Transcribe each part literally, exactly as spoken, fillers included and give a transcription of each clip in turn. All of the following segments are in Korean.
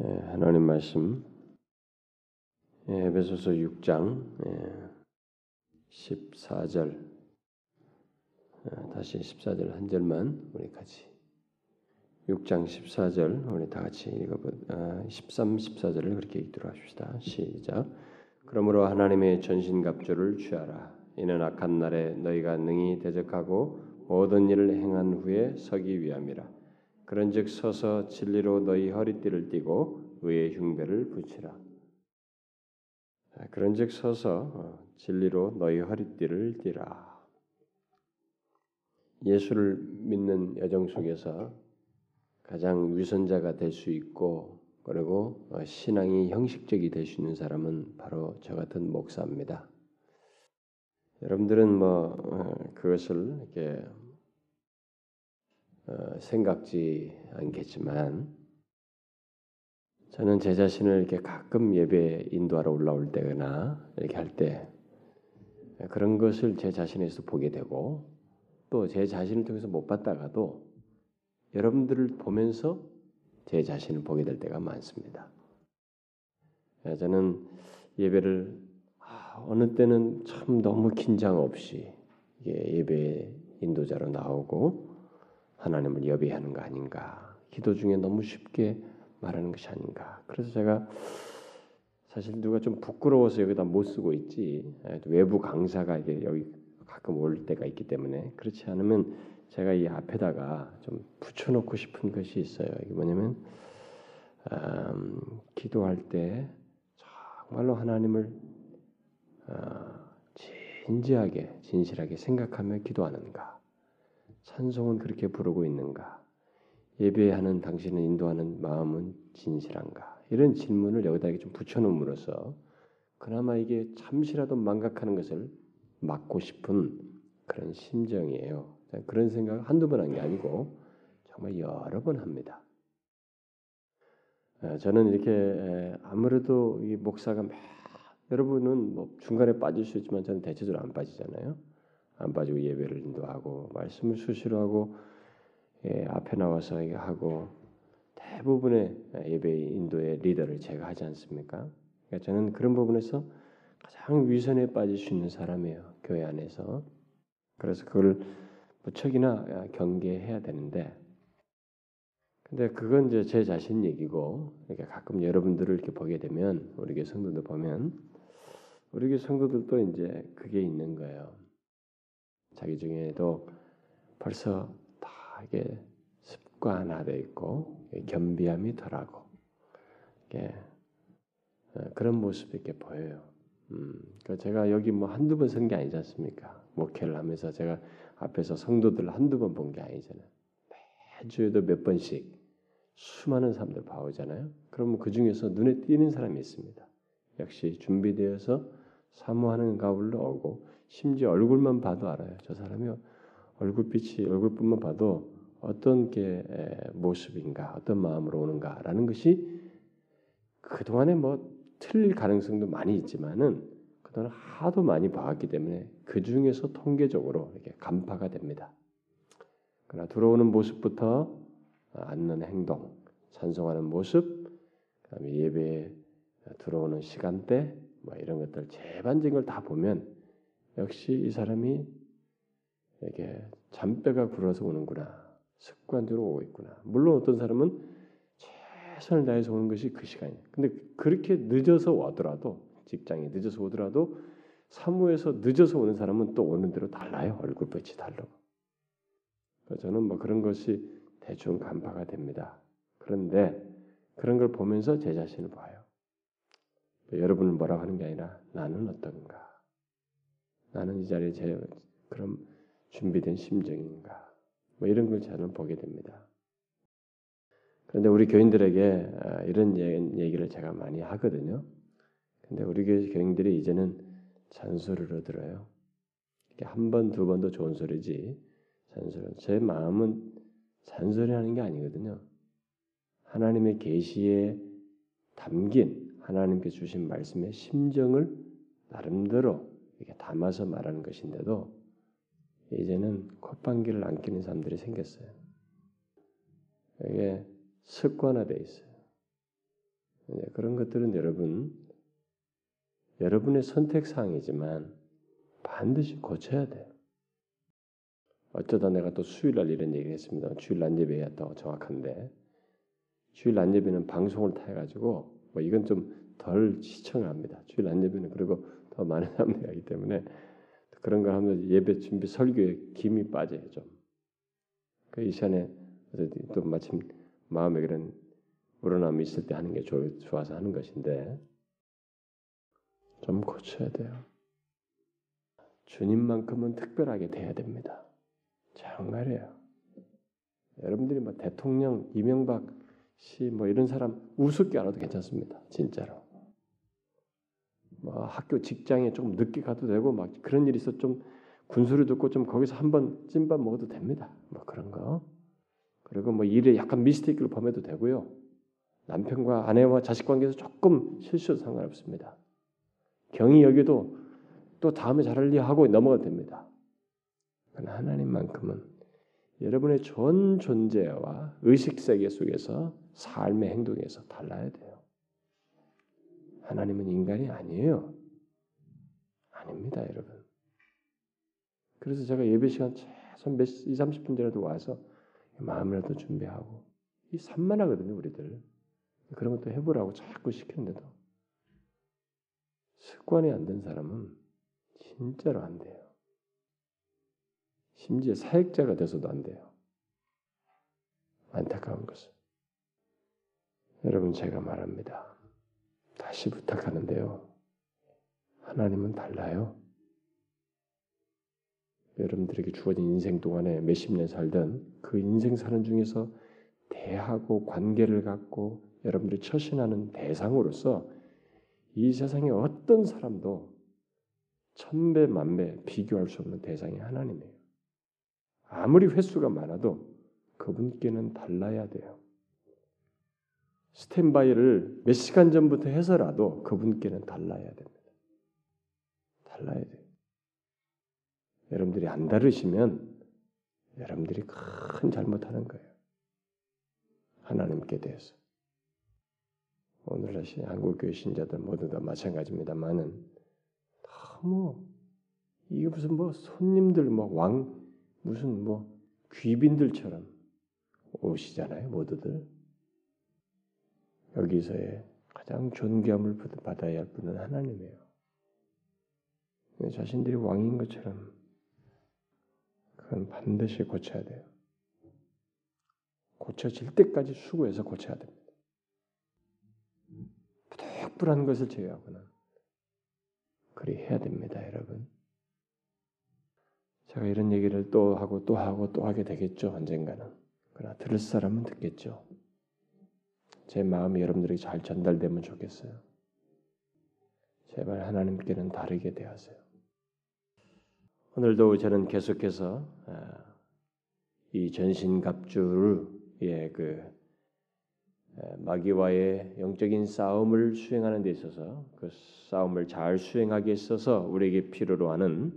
예, 하나님 말씀 예, 에베소서 육 장 예, 십사 절 아, 다시 십사 절 한 절만 우리 같이 육 장 십사 절 우리 다 같이 읽어보 아, 십삼, 십사 절을 그렇게 읽도록 합시다. 시작. 그러므로 하나님의 전신갑주를 취하라. 이는 악한 날에 너희가 능히 대적하고 모든 일을 행한 후에 서기 위함이라. 그런즉 서서 진리로 너희 허리띠를 띠고 의의 흉배를 붙이라. 그런즉 서서 진리로 너희 허리띠를 띠라. 예수를 믿는 여정 속에서 가장 위선자가 될 수 있고 그리고 신앙이 형식적이 될 수 있는 사람은 바로 저 같은 목사입니다. 여러분들은 뭐 그것을 이렇게 어, 생각지 않겠지만 저는 제 자신을 이렇게 가끔 예배 인도하러 올라올 때거나 이렇게 할 때 그런 것을 제 자신에서 보게 되고 또 제 자신을 통해서 못 봤다가도 여러분들을 보면서 제 자신을 보게 될 때가 많습니다. 저는 예배를 아, 어느 때는 참 너무 긴장 없이 예배 인도자로 나오고 하나님을 예배하는 거 아닌가, 기도 중에 너무 쉽게 말하는 것이 아닌가. 그래서 제가 사실 누가 좀 부끄러워서 여기다 못 쓰고 있지 외부 강사가 이게 여기 가끔 올 때가 있기 때문에 그렇지 않으면 제가 이 앞에다가 좀 붙여놓고 싶은 것이 있어요. 이게 뭐냐면 음, 기도할 때 정말로 하나님을 어, 진지하게 진실하게 생각하며 기도하는가, 찬송은 그렇게 부르고 있는가? 예배하는 당신을 인도하는 마음은 진실한가? 이런 질문을 여기다 좀 붙여놓음으로써 그나마 이게 잠시라도 망각하는 것을 막고 싶은 그런 심정이에요. 그런 생각을 한두 번 한 게 아니고 정말 여러 번 합니다. 저는 이렇게 아무래도 이 목사가 막, 여러분은 뭐 중간에 빠질 수 있지만 저는 대체적으로 안 빠지잖아요. 안 빠지고 예배를 인도하고 말씀을 수시로 하고 예, 앞에 나와서 하고 대부분의 예배 인도의 리더를 제가 하지 않습니까? 그러니까 저는 그런 부분에서 가장 위선에 빠질 수 있는 사람이에요. 교회 안에서. 그래서 그걸 무척이나 경계해야 되는데 근데 그건 이제 제 자신 얘기고 이렇게 가끔 여러분들을 이렇게 보게 되면 우리 교회 성도들 보면 우리 교회 성도들도 이제 그게 있는 거예요. 자기 중에도 벌써 다 이게 습관화되어 있고 겸비함이 덜하고 이게 그런 모습이 이렇게 보여요. 음, 그러니까 제가 여기 뭐 한두 번 선 게 아니지 않습니까? 목회를 하면서 제가 앞에서 성도들 한두 번 본 게 아니잖아요. 매주에도 몇 번씩 수많은 사람들 봐오잖아요. 그러면 그 중에서 눈에 띄는 사람이 있습니다. 역시 준비되어서 사모하는 가울로 오고 심지어 얼굴만 봐도 알아요. 저 사람이 얼굴빛이 얼굴뿐만 봐도 어떤 게 모습인가, 어떤 마음으로 오는가라는 것이 그동안에 뭐 틀릴 가능성도 많이 있지만은 그동안 하도 많이 봐왔기 때문에 그 중에서 통계적으로 이렇게 간파가 됩니다. 그러나 들어오는 모습부터 앉는 행동, 찬송하는 모습, 그다음에 예배에 들어오는 시간대, 뭐 이런 것들 재반적인 걸 다 보면. 역시 이 사람이 이렇게 잔뼈가 굴어서 오는구나. 습관적으로 오고 있구나. 물론 어떤 사람은 최선을 다해서 오는 것이 그 시간이에요. 근데 그렇게 늦어서 오더라도 직장에 늦어서 오더라도 사무에서 늦어서 오는 사람은 또 오는 대로 달라요. 얼굴빛이 다르고. 저는 뭐 그런 것이 대충 간파가 됩니다. 그런데 그런 걸 보면서 제 자신을 봐요. 여러분을 뭐라고 하는 게 아니라 나는 어떤가. 나는 이 자리에 제 그럼 준비된 심정인가? 뭐 이런 걸 저는 보게 됩니다. 그런데 우리 교인들에게 이런 얘기를 제가 많이 하거든요. 근데 우리 교인들이 이제는 잔소리로 들어요. 이게 한 번, 두 번도 좋은 소리지. 잔소리. 제 마음은 잔소리하는 게 아니거든요. 하나님의 계시에 담긴 하나님께 주신 말씀의 심정을 나름대로 이렇게 담아서 말하는 것인데도 이제는 콧방귀를 안 끼는 사람들이 생겼어요. 이게 습관화되어 있어요. 그런 것들은 여러분, 여러분의 선택사항이지만 반드시 고쳐야 돼요. 어쩌다 내가 또 수요일날 이런 얘기를 했습니다. 주일 낮예배였다고 정확한데 주일 낮예배는 방송을 타가지고 뭐 이건 좀 덜 시청합니다. 주일 낮예배는 그리고 더 많은 사람들이 하기 때문에 그런 걸 하면 예배 준비 설교에 김이 빠져요 좀. 그 이 시간에 또 마침 마음에 그런 우러남이 있을 때 하는 게 좋아서 하는 것인데 좀 고쳐야 돼요. 주님만큼은 특별하게 돼야 됩니다. 정말이에요. 여러분들이 뭐 대통령, 이명박 씨 뭐 이런 사람 우습게 알아도 괜찮습니다. 진짜로. 뭐 학교, 직장에 조금 늦게 가도 되고 막 그런 일이 있어 좀 군소리 듣고 좀 거기서 한번 찐밥 먹어도 됩니다. 뭐 그런 거. 그리고 뭐 일에 약간 미스테이크를 범해도 되고요. 남편과 아내와 자식 관계에서 조금 실수도 상관없습니다. 경이 여기도 또 다음에 잘하려 하고 넘어가도 됩니다. 그러나 하나님만큼은 여러분의 전 존재와 의식세계 속에서 삶의 행동에서 달라야 돼요. 하나님은 인간이 아니에요. 아닙니다, 여러분. 그래서 제가 예배 시간 최소한 몇, 이삼십 분 전에도 와서 마음이라도 준비하고 이 산만하거든요, 우리들. 그런 것도 해보라고 자꾸 시키는데도 습관이 안 된 사람은 진짜로 안 돼요. 심지어 사역자가 돼서도 안 돼요. 안타까운 것은. 여러분 제가 말합니다. 다시 부탁하는데요. 하나님은 달라요. 여러분들에게 주어진 인생 동안에 몇십 년 살던 그 인생 사는 중에서 대하고 관계를 갖고 여러분들이 처신하는 대상으로서 이 세상의 어떤 사람도 천배 만배 비교할 수 없는 대상이 하나님이에요. 아무리 횟수가 많아도 그분께는 달라야 돼요. 스탠바이를 몇 시간 전부터 해서라도 그분께는 달라야 됩니다. 달라야 돼요. 여러분들이 안 다르시면 여러분들이 큰 잘못하는 거예요. 하나님께 대해서. 오늘날 한국교회 신자들 모두 다 마찬가지입니다만은 너무 이게 무슨 뭐 손님들 뭐 왕 무슨 뭐 귀빈들처럼 오시잖아요. 모두들. 여기서의 가장 존귀함을 받아야 할 분은 하나님이에요. 자신들이 왕인 것처럼 그건 반드시 고쳐야 돼요. 고쳐질 때까지 수고해서 고쳐야 됩니다. 부득불한 것을 제외하고는 그리 해야 됩니다, 여러분. 제가 이런 얘기를 또 하고 또 하고 또 하게 되겠죠, 언젠가는. 그러나 들을 사람은 듣겠죠. 제 마음이 여러분들에게 잘 전달되면 좋겠어요. 제발 하나님께는 다르게 대하세요. 오늘도 저는 계속해서 이 전신갑주의 그 마귀와의 영적인 싸움을 수행하는 데 있어서 그 싸움을 잘 수행하기 있어서 우리에게 필요로 하는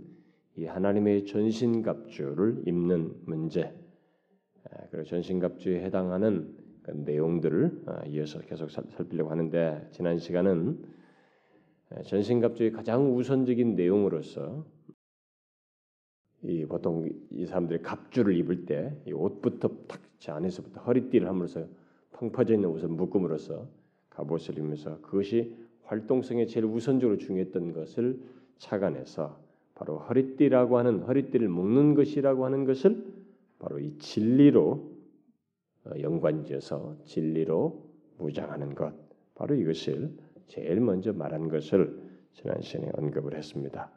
이 하나님의 전신갑주를 입는 문제 그리고 전신갑주에 해당하는 그 내용들을 이어서 계속 살피려고 하는데 지난 시간은 전신갑주의 가장 우선적인 내용으로서 이 보통 이 사람들이 갑주를 입을 때 이 옷부터 탁 제 안에서부터 허리띠를 함으로써 펑 퍼져 있는 옷을 묶음으로써 갑옷을 입으면서 그것이 활동성에 제일 우선적으로 중요했던 것을 착안해서 바로 허리띠라고 하는 허리띠를 묶는 것이라고 하는 것을 바로 이 진리로 연관지어서 진리로 무장하는 것 바로 이것을 제일 먼저 말한 것을 지난 시간에 언급을 했습니다.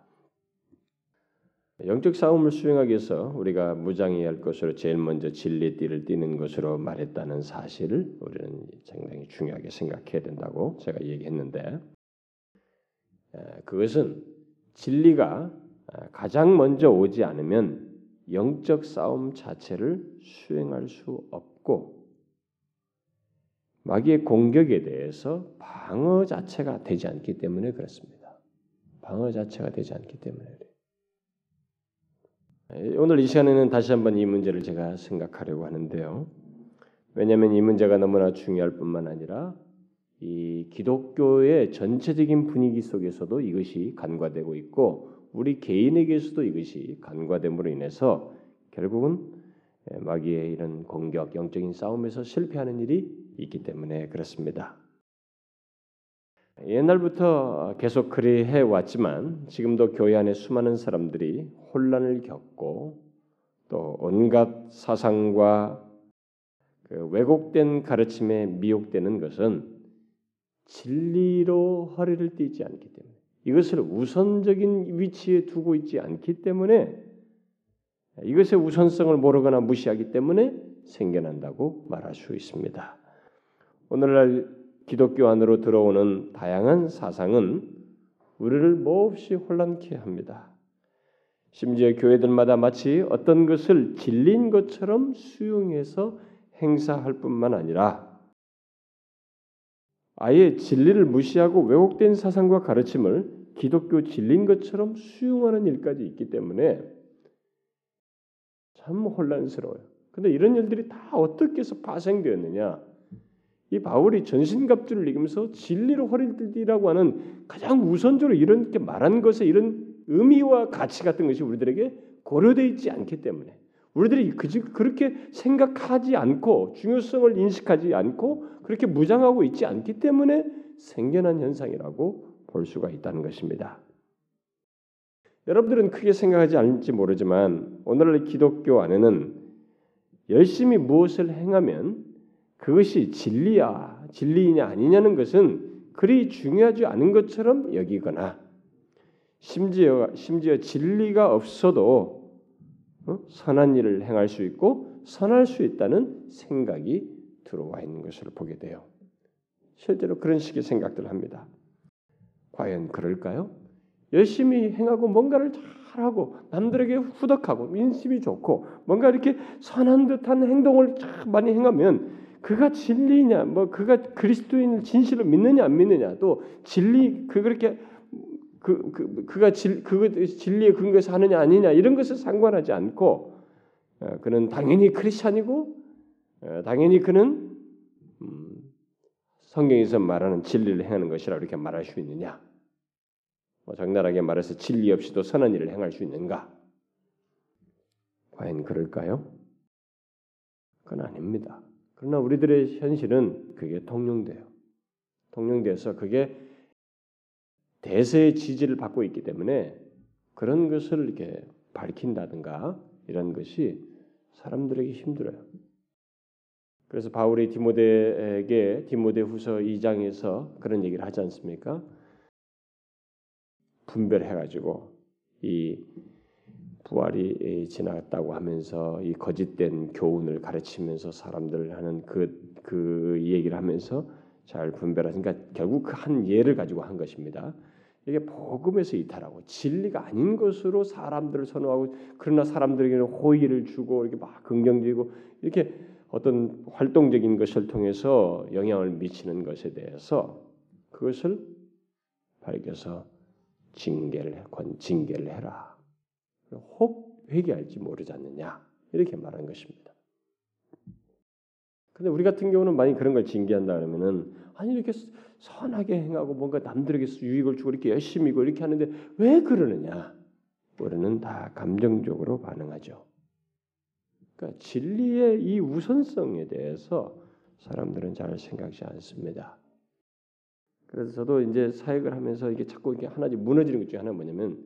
영적 싸움을 수행하기 위해서 우리가 무장해야 할 것으로 제일 먼저 진리띠를 띠는 것으로 말했다는 사실을 우리는 상당히 중요하게 생각해야 된다고 제가 얘기했는데 그것은 진리가 가장 먼저 오지 않으면 영적 싸움 자체를 수행할 수 없고 마귀의 공격에 대해서 방어 자체가 되지 않기 때문에 그렇습니다. 방어 자체가 되지 않기 때문에 그래요. 오늘 이 시간에는 다시 한번 이 문제를 제가 생각하려고 하는데요. 왜냐하면 이 문제가 너무나 중요할 뿐만 아니라 이 기독교의 전체적인 분위기 속에서도 이것이 간과되고 있고 우리 개인에게서도 이것이 간과됨으로 인해서 결국은 마귀의 이런 공격, 영적인 싸움에서 실패하는 일이 있기 때문에 그렇습니다. 옛날부터 계속 그리 해왔지만 지금도 교회 안에 수많은 사람들이 혼란을 겪고 또 온갖 사상과 그 왜곡된 가르침에 미혹되는 것은 진리로 허리를 띠지 않기 때문에 이것을 우선적인 위치에 두고 있지 않기 때문에 이것의 우선성을 모르거나 무시하기 때문에 생겨난다고 말할 수 있습니다. 오늘날 기독교 안으로 들어오는 다양한 사상은 우리를 몹시 혼란케 합니다. 심지어 교회들마다 마치 어떤 것을 진리인 것처럼 수용해서 행사할 뿐만 아니라 아예 진리를 무시하고 왜곡된 사상과 가르침을 기독교 진리인 것처럼 수용하는 일까지 있기 때문에 참 혼란스러워요. 그런데 이런 일들이 다 어떻게 해서 파생되었느냐? 이 바울이 전신갑주를 이기면서 진리로 허리를 띠라고 하는 가장 우선적으로 이렇게 말한 것에 이런 의미와 가치 같은 것이 우리들에게 고려되어 있지 않기 때문에 우리들이 그렇게 생각하지 않고 중요성을 인식하지 않고 그렇게 무장하고 있지 않기 때문에 생겨난 현상이라고 볼 수가 있다는 것입니다. 여러분들은 크게 생각하지 않을지 모르지만 오늘날 기독교 안에는 열심히 무엇을 행하면 그것이 진리야, 진리이냐 아니냐는 것은 그리 중요하지 않은 것처럼 여기거나 심지어, 심지어 진리가 없어도 선한 일을 행할 수 있고 선할 수 있다는 생각이 들어와 있는 것을 보게 돼요. 실제로 그런 식의 생각들을 합니다. 과연 그럴까요? 열심히 행하고 뭔가를 잘하고 남들에게 후덕하고 인심이 좋고 뭔가 이렇게 선한 듯한 행동을 참 많이 행하면 그가 진리냐, 뭐 그가 그리스도인을 진실로 믿느냐 안 믿느냐, 또 진리 그 그렇게 그, 그, 그가 질, 그, 진리의 근거에서 하느냐 아니냐 이런 것을 상관하지 않고 어, 그는 당연히 크리스찬이고 어, 당연히 그는 음, 성경에서 말하는 진리를 행하는 것이라 이렇게 말할 수 있느냐? 뭐 적나라하게 말해서 진리 없이도 선한 일을 행할 수 있는가? 과연 그럴까요? 그건 아닙니다. 그러나 우리들의 현실은 그게 통용돼요. 통용돼서 그게 대세의 지지를 받고 있기 때문에 그런 것을 이렇게 밝힌다든가 이런 것이 사람들에게 힘들어요. 그래서 바울이 디모데에게 디모데후서 이 장에서 그런 얘기를 하지 않습니까? 분별해가지고 이 부활이 지났다고 하면서 이 거짓된 교훈을 가르치면서 사람들 하는 그, 그 얘기를 하면서 잘 분별하니까 결국 그 한 예를 가지고 한 것입니다. 이게 복음에서 이탈하고 진리가 아닌 것으로 사람들을 선호하고 그러나 사람들에게는 호의를 주고 이렇게 막 긍정적이고 이렇게 어떤 활동적인 것을 통해서 영향을 미치는 것에 대해서 그것을 밝혀서 징계를 징계를 해라. 혹 회개할지 모르지 않느냐 이렇게 말한 것입니다. 근데 우리 같은 경우는 많이 그런 걸 징계한다 그러면은 아니 이렇게 선하게 행하고 뭔가 남들에게 유익을 주고 이렇게 열심히 이고 이렇게 하는데 왜 그러느냐? 우리는 다 감정적으로 반응하죠. 그러니까 진리의 이 우선성에 대해서 사람들은 잘 생각지 않습니다. 그래서 저도 이제 사역을 하면서 이게 자꾸 이렇게 하나씩 무너지는 것 중에 하나는 뭐냐면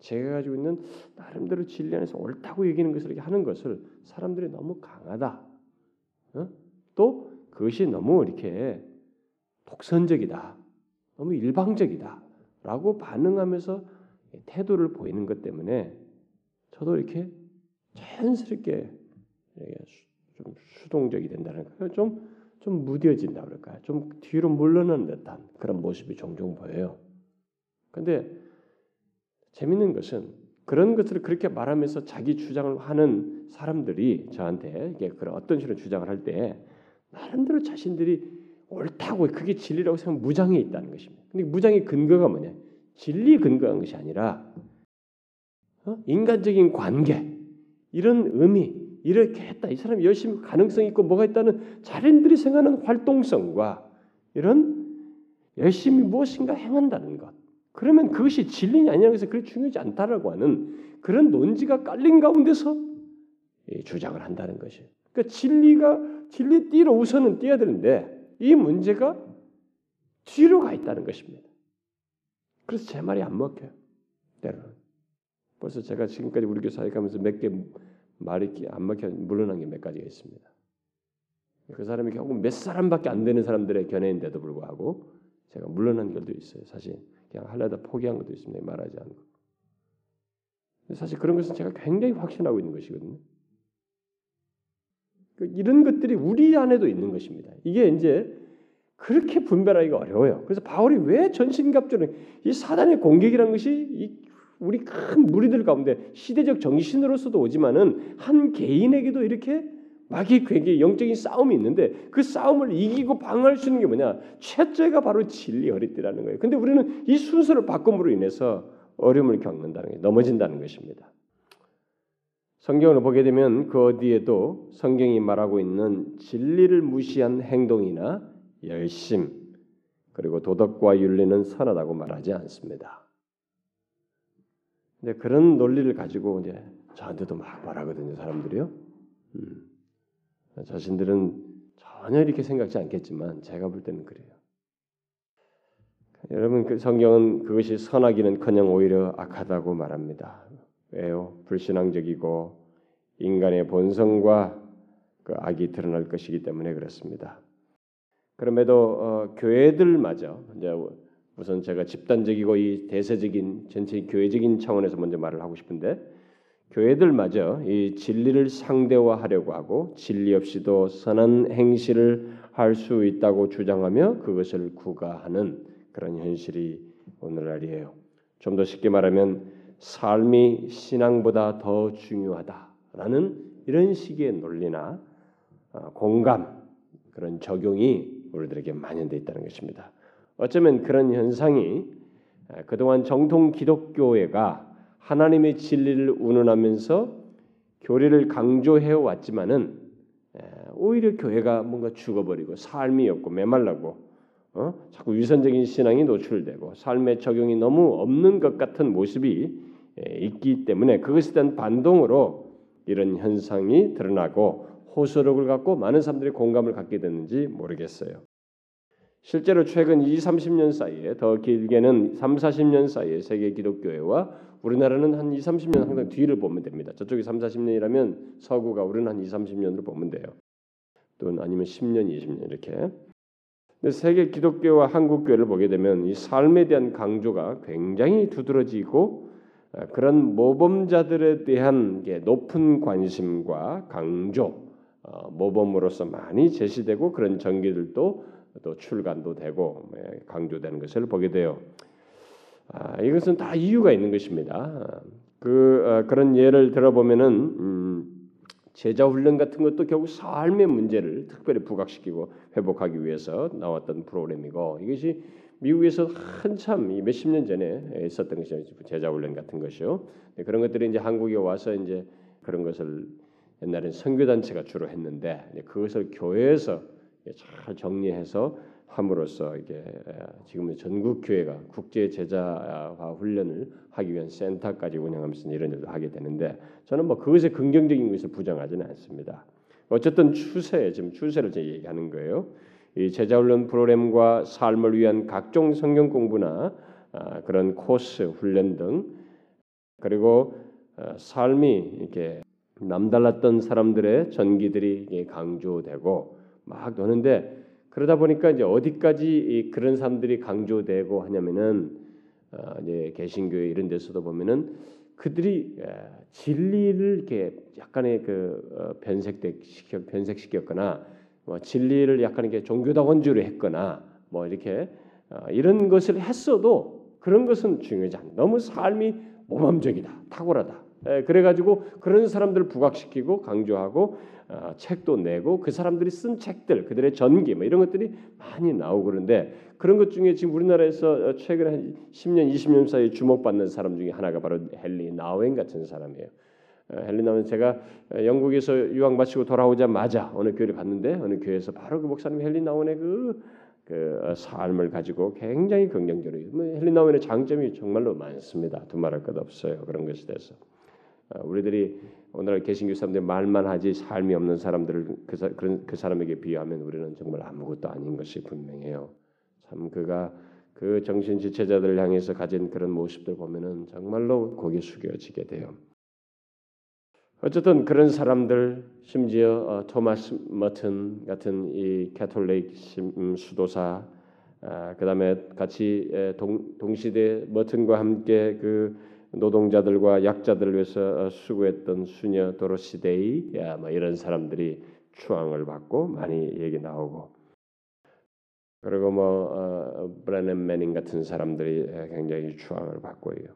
제가 가지고 있는 나름대로 진리 안에서 옳다고 여기는 것을 이렇게 하는 것을 사람들이 너무 강하다. 어? 또 그것이 너무 이렇게 독선적이다, 너무 일방적이다라고 반응하면서 태도를 보이는 것 때문에 저도 이렇게 자연스럽게 좀 수동적이 된다는 거예요. 좀 좀 무뎌진다 그럴까요? 좀 뒤로 물러나는 듯한 그런 모습이 종종 보여요. 그런데 재밌는 것은 그런 것들을 그렇게 말하면서 자기 주장을 하는 사람들이 저한테 이게 그런 어떤 식으로 주장을 할 때 나름대로 자신들이 옳다고 그게 진리라고 생각 무장해 있다는 것입니다. 근데 무장의 근거가 뭐냐? 진리 근거한 것이 아니라 어? 인간적인 관계 이런 의미 이렇게 했다. 이 사람이 열심히 가능성 있고 뭐가 있다는 자신들이 생각하는 활동성과 이런 열심히 무엇인가 행한다는 것. 그러면 그것이 진리냐 아니냐 해서 그게 중요하지 않다라고 하는 그런 논지가 깔린 가운데서 주장을 한다는 것이. 그러니까 진리가 진리 띠로 우선은 띄어야 되는데 이 문제가 뒤로 가 있다는 것입니다. 그래서 제 말이 안 먹혀요. 때로는. 벌써 제가 지금까지 우리 교사에 가면서 몇 개 말이 안 먹혀 물러난 게 몇 가지가 있습니다. 그 사람이 결국 몇 사람밖에 안 되는 사람들의 견해인데도 불구하고 제가 물러난 것도 있어요. 사실 그냥 하려다 포기한 것도 있습니다. 말하지 않고. 사실 그런 것은 제가 굉장히 확신하고 있는 것이거든요. 이런 것들이 우리 안에도 있는 것입니다. 이게 이제 그렇게 분별하기가 어려워요. 그래서 바울이 왜 전신갑주를 이 사단의 공격이라는 것이 이 우리 큰 무리들 가운데 시대적 정신으로서도 오지만은 한 개인에게도 이렇게 마귀의 괴기 영적인 싸움이 있는데 그 싸움을 이기고 방어할 수 있는 게 뭐냐? 첫째가 바로 진리 어리띠라는 거예요. 근데 우리는 이 순서를 바꿈으로 인해서 어려움을 겪는다는 게 넘어진다는 것입니다. 성경을 보게 되면 그 어디에도 성경이 말하고 있는 진리를 무시한 행동이나 열심 그리고 도덕과 윤리는 선하다고 말하지 않습니다. 근데 그런 논리를 가지고 이제 저한테도 막 말하거든요, 사람들이요. 음. 자신들은 전혀 이렇게 생각지 않겠지만 제가 볼 때는 그래요. 여러분 성경은 그것이 선하기는커녕 오히려 악하다고 말합니다. 왜요? 불신앙적이고 인간의 본성과 그 악이 드러날 것이기 때문에 그렇습니다. 그럼에도 어, 교회들마저 이제 우선 제가 집단적이고 이 대세적인 전체 교회적인 차원에서 먼저 말을 하고 싶은데. 교회들마저 이 진리를 상대화하려고 하고 진리 없이도 선한 행실을 할 수 있다고 주장하며 그것을 구가하는 그런 현실이 오늘날이에요. 좀 더 쉽게 말하면 삶이 신앙보다 더 중요하다라는 이런 식의 논리나 공감, 그런 적용이 우리들에게 만연되어 있다는 것입니다. 어쩌면 그런 현상이 그동안 정통 기독교회가 하나님의 진리를 운운하면서 교리를 강조해 왔지만은 오히려 교회가 뭔가 죽어버리고 삶이 없고 메말라고 어? 자꾸 위선적인 신앙이 노출되고 삶의 적용이 너무 없는 것 같은 모습이 있기 때문에 그것에 대한 반동으로 이런 현상이 드러나고 호소력을 갖고 많은 사람들이 공감을 갖게 됐는지 모르겠어요. 실제로 최근 이십, 삼십 년 사이에 더 길게는 삼, 사십 년 사이에 세계 기독교회와 우리나라는 한 이십, 삼십 년 항상 뒤를 보면 됩니다. 저쪽이 삼, 사십 년이라면 서구가 우리는 한 이십, 삼십 년으로 보면 돼요. 또는 아니면 십 년, 이십 년 이렇게. 근데 세계 기독교와 한국 교회를 보게 되면 이 삶에 대한 강조가 굉장히 두드러지고 그런 모범자들에 대한 게 높은 관심과 강조, 모범으로서 많이 제시되고 그런 전기들도 또 출간도 되고 강조되는 것을 보게 돼요. 아, 이것은 다 이유가 있는 것입니다. 그 아, 그런 예를 들어보면은 음, 제자 훈련 같은 것도 결국 삶의 문제를 특별히 부각시키고 회복하기 위해서 나왔던 프로그램이고 이것이 미국에서 한참 이 몇십 년 전에 있었던 것이 제자 훈련 같은 것이요. 그런 것들이 이제 한국에 와서 이제 그런 것을 옛날에는 선교단체가 주로 했는데 그것을 교회에서 잘 정리해서 함으로써 이게 지금은 전국 교회가 국제 제자화 훈련을 하기 위한 센터까지 운영하면서 이런 일도 하게 되는데 저는 뭐 그것에 긍정적인 것을 부정하지는 않습니다. 어쨌든 추세 지금 추세를 제가 얘기하는 거예요. 이 제자 훈련 프로그램과 삶을 위한 각종 성경 공부나 그런 코스 훈련 등 그리고 삶이 이렇게 남달랐던 사람들의 전기들이 강조되고. 막 노는데 그러다 보니까 이제 어디까지 이 그런 사람들이 강조되고 하냐면은 어 이제 개신교회 이런 데서도 보면은 그들이 진리를 이렇게 약간의 그 변색되 시켜 변색시켰거나 뭐 진리를 약간 이렇게 종교다원주로 했거나 뭐 이렇게 어 이런 것을 했어도 그런 것은 중요하지 않아. 너무 삶이 모범적이다, 탁월하다. 예, 그래가지고 그런 사람들을 부각시키고 강조하고 어, 책도 내고 그 사람들이 쓴 책들 그들의 전기 뭐 이런 것들이 많이 나오고 그런데 그런 것 중에 지금 우리나라에서 최근 한 십 년, 이십 년 사이에 주목받는 사람 중에 하나가 바로 헨리 나우엔 같은 사람이에요. 어, 헨리 나우엔 제가 영국에서 유학 마치고 돌아오자마자 어느 교회를 갔는데 어느 교회에서 바로 그 목사님 헨리 나우엔의 그 그 삶을 가지고 굉장히 긍정적으로 헬리나 오웬의 장점이 정말로 많습니다. 두말할 것 없어요. 그런 것에 대해서 우리들이 오늘날 개신교 사람들 말만 하지 삶이 없는 사람들을 그, 사, 그런, 그 사람에게 비유하면 우리는 정말 아무것도 아닌 것이 분명해요. 참 그가 그 정신지체자들을 향해서 가진 그런 모습들 보면은 정말로 고개 숙여지게 돼요. 어쨌든 그런 사람들, 심지어 어, 토마스 머튼 같은 이 가톨릭 음, 수도사, 아, 그다음에 같이 에, 동, 동시대 머튼과 함께 그 노동자들과 약자들을 위해서 수고했던 수녀 도로시 데이, 야, 뭐 이런 사람들이 추앙을 받고 많이 얘기 나오고, 그리고 뭐 어, 브래넨 매닝 같은 사람들이 굉장히 추앙을 받고 있어요.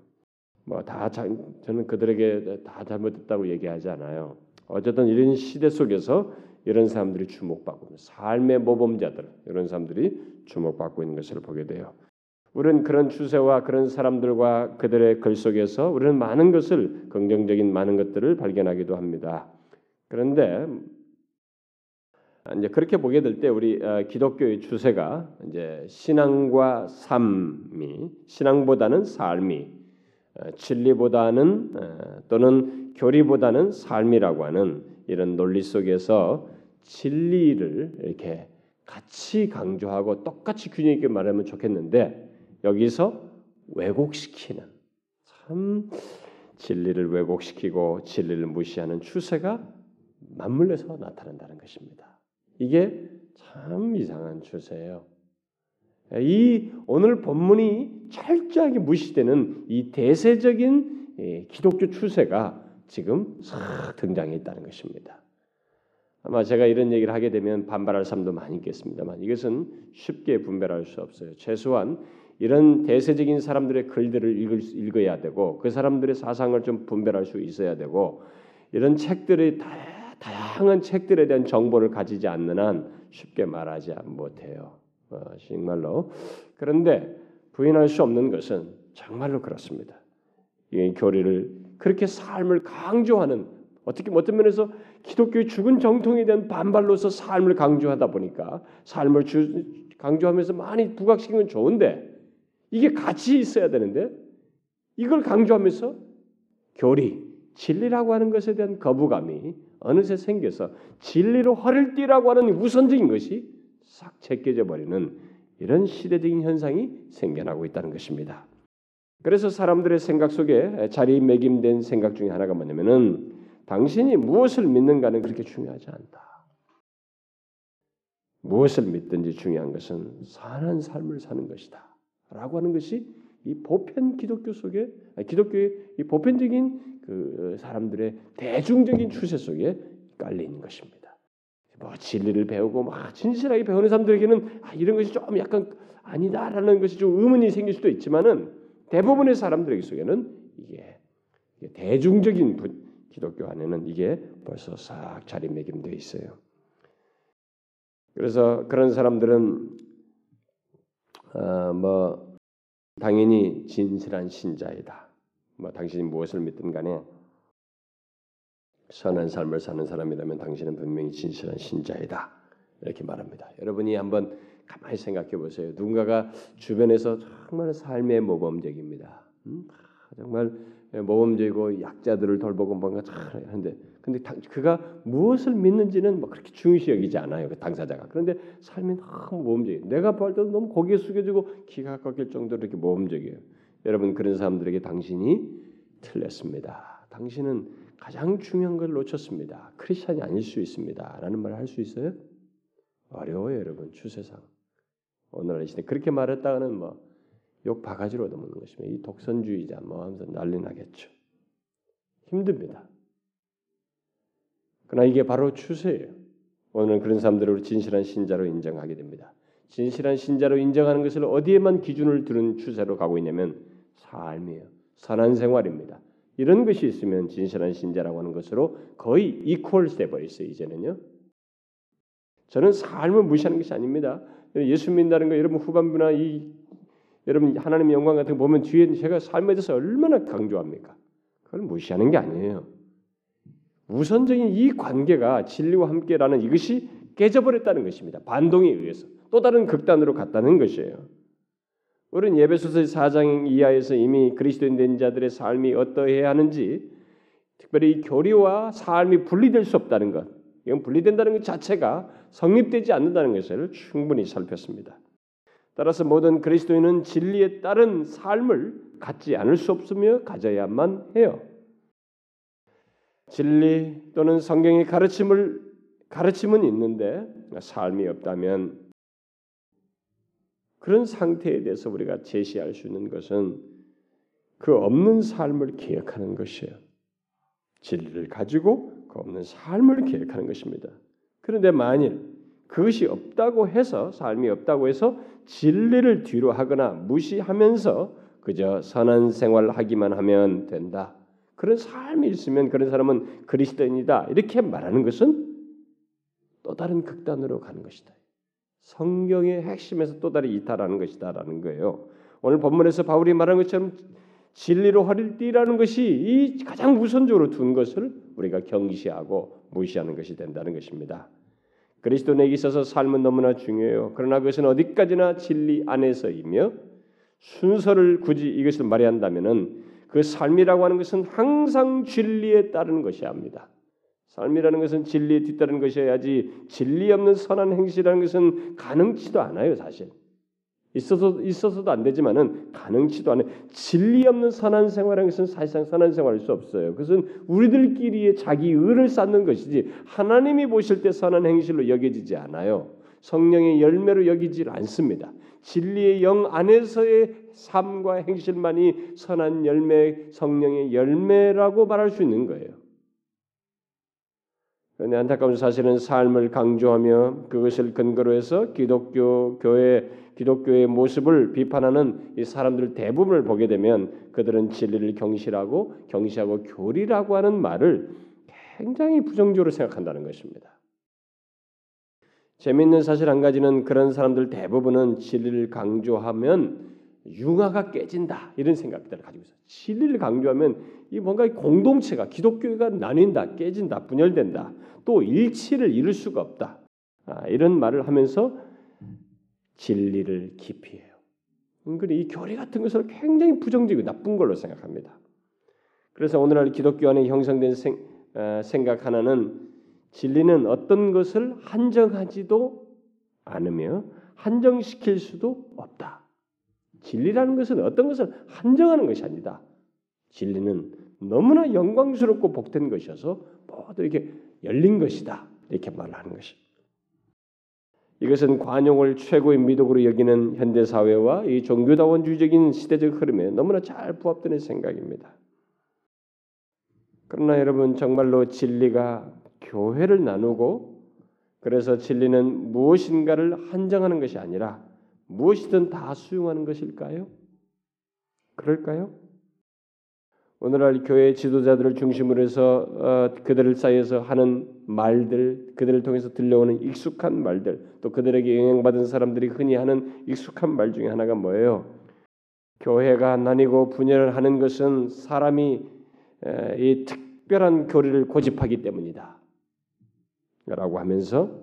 뭐 다 저는 그들에게 다 잘못됐다고 얘기하지 않아요. 어쨌든 이런 시대 속에서 이런 사람들이 주목받고, 삶의 모범자들 이런 사람들이 주목받고 있는 것을 보게 돼요. 우리는 그런 추세와 그런 사람들과 그들의 글 속에서 우리는 많은 것을 긍정적인 많은 것들을 발견하기도 합니다. 그런데 이제 그렇게 보게 될 때 우리 기독교의 추세가 이제 신앙과 삶이, 신앙보다는 삶이, 진리보다는 또는 교리보다는 삶이라고 하는 이런 논리 속에서 진리를 이렇게 같이 강조하고 똑같이 균형 있게 말하면 좋겠는데, 여기서 왜곡시키는, 참 진리를 왜곡시키고 진리를 무시하는 추세가 맞물려서 나타난다는 것입니다. 이게 참 이상한 추세예요. 이 오늘 본문이 철저하게 무시되는 이 대세적인 기독교 추세가 지금 싹 등장해 있다는 것입니다. 아마 제가 이런 얘기를 하게 되면 반발할 사람도 많이 있겠습니다만, 이것은 쉽게 분별할 수 없어요. 최소한 이런 대세적인 사람들의 글들을 읽을 수, 읽어야 되고 그 사람들의 사상을 좀 분별할 수 있어야 되고, 이런 책들의 다, 다양한 책들에 대한 정보를 가지지 않는 한 쉽게 말하지 못해요. 어, 정말로. 그런데 부인할 수 없는 것은 정말로 그렇습니다. 이 교리를 그렇게 삶을 강조하는, 어떻게 어떤 면에서 기독교의 죽은 정통에 대한 반발로서 삶을 강조하다 보니까 삶을 주, 강조하면서 많이 부각시킨 건 좋은데, 이게 같이 있어야 되는데 이걸 강조하면서 교리, 진리라고 하는 것에 대한 거부감이 어느새 생겨서 진리로 허를 띠라고 하는 우선적인 것이 싹 제껴져 버리는 이런 시대적인 현상이 생겨나고 있다는 것입니다. 그래서 사람들의 생각 속에 자리매김된 생각 중에 하나가 뭐냐면은, 당신이 무엇을 믿는가는 그렇게 중요하지 않다. 무엇을 믿든지 중요한 것은 선한 삶을 사는 것이다. 라고 하는 것이 이 보편 기독교 속에, 기독교의 이 보편적인 그 사람들의 대중적인 추세 속에 깔려 있는 것입니다. 뭐 진리를 배우고 막 진실하게 배우는 사람들에게는 아, 이런 것이 좀 약간 아니다라는 것이 좀 의문이 생길 수도 있지만은, 대부분의 사람들에게 속에는 이게 대중적인 분, 기독교 안에는 이게 벌써 싹 자리매김되어 있어요. 그래서 그런 사람들은 어, 뭐 당연히 진실한 신자이다. 뭐 당신이 무엇을 믿든 간에 선한 삶을 사는 사람이라면 당신은 분명히 진실한 신자이다. 이렇게 말합니다. 여러분이 한번 가만히 생각해 보세요. 누군가가 주변에서 정말 삶의 모범적입니다. 음? 정말 모범적이고 약자들을 돌보고 뭔가 잘 하는데, 근데 당, 그가 무엇을 믿는지는 뭐 그렇게 중요시 여기지 않아요. 그 당사자가. 그런데 삶이 너무 모범적이에요. 내가 볼 때도 너무 고개 숙여지고 기가 꺾일 정도로 이렇게 모범적이에요. 여러분, 그런 사람들에게 당신이 틀렸습니다. 당신은 가장 중요한 걸 놓쳤습니다. 크리스찬이 아닐 수 있습니다. 라는 말을 할 수 있어요? 어려워요, 여러분. 추세상. 오늘날 시대 그렇게 말했다가는 뭐 욕 바가지로 넘는 것입니다. 이 독선주의자 뭐 하면서 난리 나겠죠. 힘듭니다. 그러나 이게 바로 추세예요. 오늘은 그런 사람들을 진실한 신자로 인정하게 됩니다. 진실한 신자로 인정하는 것을 어디에만 기준을 두는 추세로 가고 있냐면 삶이에요. 선한 생활입니다. 이런 것이 있으면 진실한 신자라고 하는 것으로 거의 이퀄 돼버려 있어요. 이제는요. 저는 삶을 무시하는 것이 아닙니다. 예수 믿는다는 거 여러분 후반부나 이 여러분 하나님의 영광 같은 거 보면 뒤에 제가 삶에 대해서 얼마나 강조합니까? 그걸 무시하는 게 아니에요. 우선적인 이 관계가 진리와 함께라는 이것이 깨져버렸다는 것입니다. 반동에 의해서. 또 다른 극단으로 갔다는 것이에요. 우리는 에베소서 사 장 이하에서 이미 그리스도인 된 자들의 삶이 어떠해야 하는지, 특별히 교리와 삶이 분리될 수 없다는 것, 이건 분리된다는 것 자체가 성립되지 않는다는 것을 충분히 살폈습니다. 따라서 모든 그리스도인은 진리에 따른 삶을 갖지 않을 수 없으며 가져야만 해요. 진리 또는 성경의 가르침을 가르침은 있는데 삶이 없다면, 그런 상태에 대해서 우리가 제시할 수 있는 것은 그 없는 삶을 기억하는 것이에요. 진리를 가지고 그 없는 삶을 기억하는 것입니다. 그런데 만일 그것이 없다고 해서, 삶이 없다고 해서 진리를 뒤로 하거나 무시하면서 그저 선한 생활을 하기만 하면 된다, 그런 삶이 있으면 그런 사람은 그리스도인이다, 이렇게 말하는 것은 또 다른 극단으로 가는 것이다. 성경의 핵심에서 또 다른 이탈하는 것이다라는 거예요. 오늘 본문에서 바울이 말한 것처럼 진리로 허리를 띠라는 것이 이 가장 우선적으로 둔 것을 우리가 경시하고 무시하는 것이 된다는 것입니다. 그리스도인에게 있어서 삶은 너무나 중요해요. 그러나 그것은 어디까지나 진리 안에서이며, 순서를 굳이 이것을 말해야 한다면은 그 삶이라고 하는 것은 항상 진리에 따르는 것이야 합니다. 삶이라는 것은 진리에 뒤따르는 것이어야지, 진리 없는 선한 행실이라는 것은 가능치도 않아요. 사실 있어서, 있어서도 안 되지만은 가능치도 않아요. 진리 없는 선한 생활이라는 것은 사실상 선한 생활일 수 없어요. 그것은 우리들끼리의 자기 의를 쌓는 것이지 하나님이 보실 때 선한 행실로 여겨지지 않아요. 성령의 열매로 여기질 않습니다. 진리의 영 안에서의 삶과 행실만이 선한 열매, 성령의 열매라고 말할 수 있는 거예요. 그런데 안타까운 사실은 삶을 강조하며 그것을 근거로 해서 기독교 교회, 기독교의 모습을 비판하는 이 사람들 대부분을 보게 되면 그들은 진리를 경시하고 경시하고 교리라고 하는 말을 굉장히 부정적으로 생각한다는 것입니다. 재미있는 사실 한 가지는 그런 사람들 대부분은 진리를 강조하면 융화가 깨진다, 이런 생각들을 가지고 있어요. 진리를 강조하면 이 뭔가 공동체가, 기독교가 나뉜다, 깨진다, 분열된다, 또 일치를 이룰 수가 없다, 아, 이런 말을 하면서 진리를 기피해요. 은근히 이 교리 같은 것을 굉장히 부정적이고 나쁜 걸로 생각합니다. 그래서 오늘날 기독교 안에 형성된 생, 아, 생각 하나는, 진리는 어떤 것을 한정하지도 않으며 한정시킬 수도 없다. 진리라는 것은 어떤 것을 한정하는 것이 아니다. 진리는 너무나 영광스럽고 복된 것이어서 모두 이렇게 열린 것이다, 이렇게 말하는 것입니다. 이것은 관용을 최고의 미덕으로 여기는 현대사회와 이 종교다원주의적인 시대적 흐름에 너무나 잘 부합되는 생각입니다. 그러나 여러분, 정말로 진리가 교회를 나누고, 그래서 진리는 무엇인가를 한정하는 것이 아니라 무엇이든 다 수용하는 것일까요? 그럴까요? 오늘날 교회 지도자들을 중심으로 해서 어, 그들을 사이에서 하는 말들, 그들을 통해서 들려오는 익숙한 말들, 또 그들에게 영향받은 사람들이 흔히 하는 익숙한 말 중에 하나가 뭐예요? 교회가 나뉘고 분열을 하는 것은 사람이 에, 이 특별한 교리를 고집하기 때문이다, 라고 하면서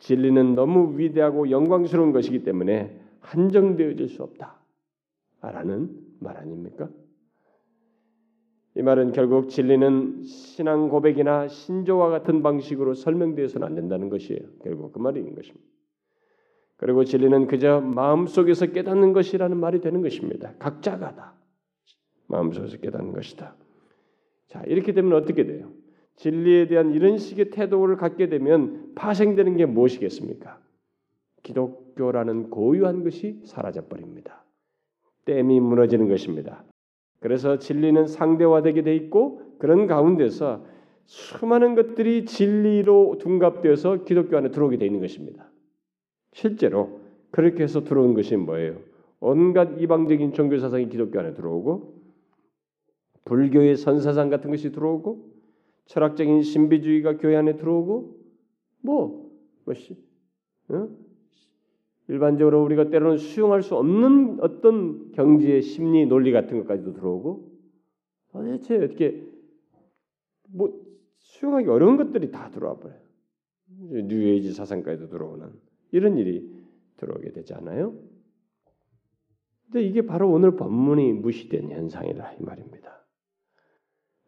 진리는 너무 위대하고 영광스러운 것이기 때문에 한정되어질 수 없다라는 말 아닙니까? 이 말은 결국 진리는 신앙 고백이나 신조와 같은 방식으로 설명되어서는 안 된다는 것이에요. 결국 그 말인 것입니다. 그리고 진리는 그저 마음속에서 깨닫는 것이라는 말이 되는 것입니다. 각자가 다 마음속에서 깨닫는 것이다. 자, 이렇게 되면 어떻게 돼요? 진리에 대한 이런 식의 태도를 갖게 되면 파생되는 게 무엇이겠습니까? 기독교라는 고유한 것이 사라져버립니다. 댐이 무너지는 것입니다. 그래서 진리는 상대화되게 돼 있고, 그런 가운데서 수많은 것들이 진리로 둔갑되어서 기독교 안에 들어오게 돼 있는 것입니다. 실제로 그렇게 해서 들어온 것이 뭐예요? 온갖 이방적인 종교 사상이 기독교 안에 들어오고, 불교의 선사상 같은 것이 들어오고, 철학적인 신비주의가 교회 안에 들어오고, 뭐, 뭐시, 어? 일반적으로 우리가 때로는 수용할 수 없는 어떤 경지의 심리, 논리 같은 것까지도 들어오고, 도대체 어떻게 뭐 수용하기 어려운 것들이 다 들어와 버려요. 뉴에이지 사상까지도 들어오는 이런 일이 들어오게 되지 않아요? 근데 이게 바로 오늘 본문이 무시된 현상이다 이 말입니다.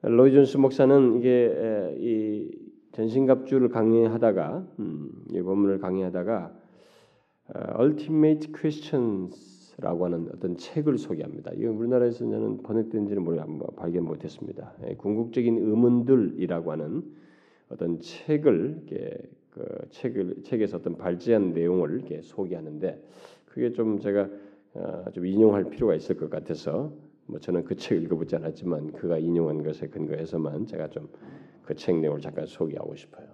로이 존스 목사는 이게 이 전신갑주를 강의하다가 음, 이 본문을 강의하다가 어, Ultimate Questions라고 하는 어떤 책을 소개합니다. 이거 우리나라에서 저는 번역된지는 모르 발견 못했습니다. 궁극적인 의문들이라고 하는 어떤 책을 이렇게 그 책을 책에서 어떤 발제한 내용을 이렇게 소개하는데 그게 좀 제가 어, 좀 인용할 필요가 있을 것 같아서 뭐 저는 그 책 읽어보지 않았지만 그가 인용한 것에 근거해서만 제가 좀 그 책 내용을 잠깐 소개하고 싶어요.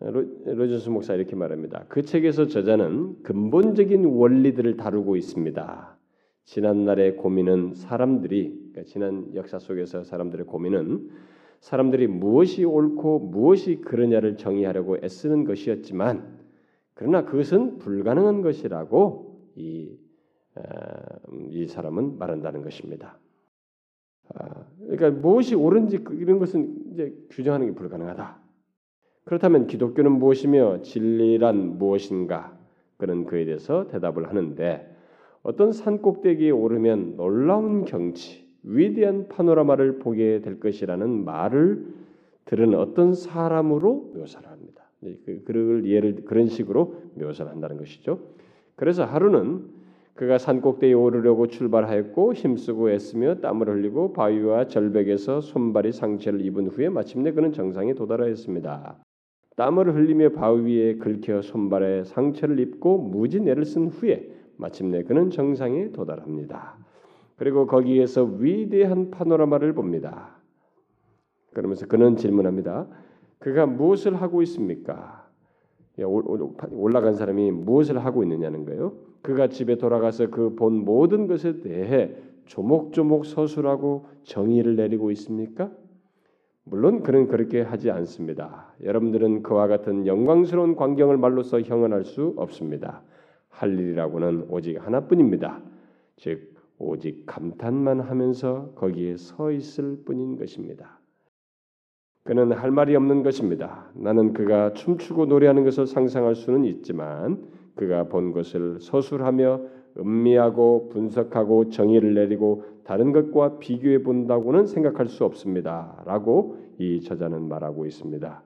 로이존스 목사 이렇게 말합니다. 그 책에서 저자는 근본적인 원리들을 다루고 있습니다. 지난날의 고민은 사람들이 그러니까 지난 역사 속에서 사람들의 고민은 사람들이 무엇이 옳고 무엇이 그러냐를 정의하려고 애쓰는 것이었지만 그러나 그것은 불가능한 것이라고 이, 어, 이 사람은 말한다는 것입니다. 어, 그러니까 무엇이 옳은지 이런 것은 이제 규정하는 게 불가능하다. 그렇다면 기독교는 무엇이며 진리란 무엇인가? 그런 그에 대해서 대답을 하는데 어떤 산꼭대기에 오르면 놀라운 경치, 위대한 파노라마를 보게 될 것이라는 말을 들은 어떤 사람으로 묘사를 합니다. 그를 예를 그런 식으로 묘사를 한다는 것이죠. 그래서 하루는 그가 산꼭대기에 오르려고 출발하였고 힘쓰고 애쓰며 땀을 흘리고 바위와 절벽에서 손발이 상처를 입은 후에 마침내 그는 정상에 도달하였습니다. 땀을 흘리며 바위에 긁혀 손발에 상처를 입고 무지내를 쓴 후에 마침내 그는 정상에 도달합니다. 그리고 거기에서 위대한 파노라마를 봅니다. 그러면서 그는 질문합니다. 그가 무엇을 하고 있습니까? 올라간 사람이 무엇을 하고 있느냐는 거예요. 그가 집에 돌아가서 그 본 모든 것에 대해 조목조목 서술하고 정의를 내리고 있습니까? 물론 그는 그렇게 하지 않습니다. 여러분들은 그와 같은 영광스러운 광경을 말로써 형언할 수 없습니다. 할 일이라고는 오직 하나뿐입니다. 즉 오직 감탄만 하면서 거기에 서 있을 뿐인 것입니다. 그는 할 말이 없는 것입니다. 나는 그가 춤추고 노래하는 것을 상상할 수는 있지만 그가 본 것을 서술하며 음미하고 분석하고 정의를 내리고 다른 것과 비교해 본다고는 생각할 수 없습니다. 라고 이 저자는 말하고 있습니다.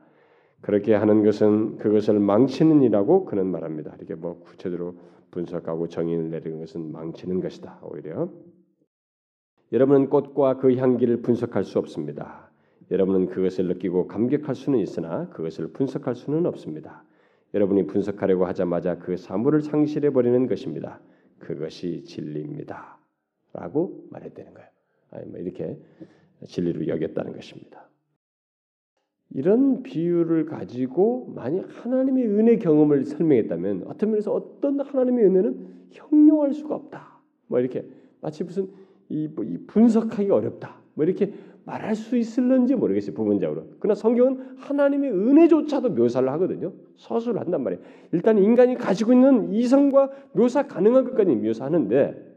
그렇게 하는 것은 그것을 망치는 이라고 그는 말합니다. 이렇게 뭐 구체적으로 분석하고 정의를 내리는 것은 망치는 것이다. 오히려 여러분은 꽃과 그 향기를 분석할 수 없습니다. 여러분은 그것을 느끼고 감격할 수는 있으나 그것을 분석할 수는 없습니다. 여러분이 분석하려고 하자마자 그 사물을 상실해 버리는 것입니다. 그것이 진리입니다. 라고 말했다는 거예요. 아니 뭐 이렇게 진리로 여겼다는 것입니다. 이런 비유를 가지고 만약 하나님의 은혜 경험을 설명했다면 어떤 면에서 어떤 하나님의 은혜는 형용할 수가 없다. 뭐 이렇게 마치 무슨 이, 이 분석하기 어렵다. 뭐 이렇게 말할 수 있을런지 모르겠어요. 부분적으로. 그러나 성경은 하나님의 은혜조차도 묘사를 하거든요. 서술을 한단 말이에요. 일단 인간이 가지고 있는 이성과 묘사 가능한 것까지 묘사하는데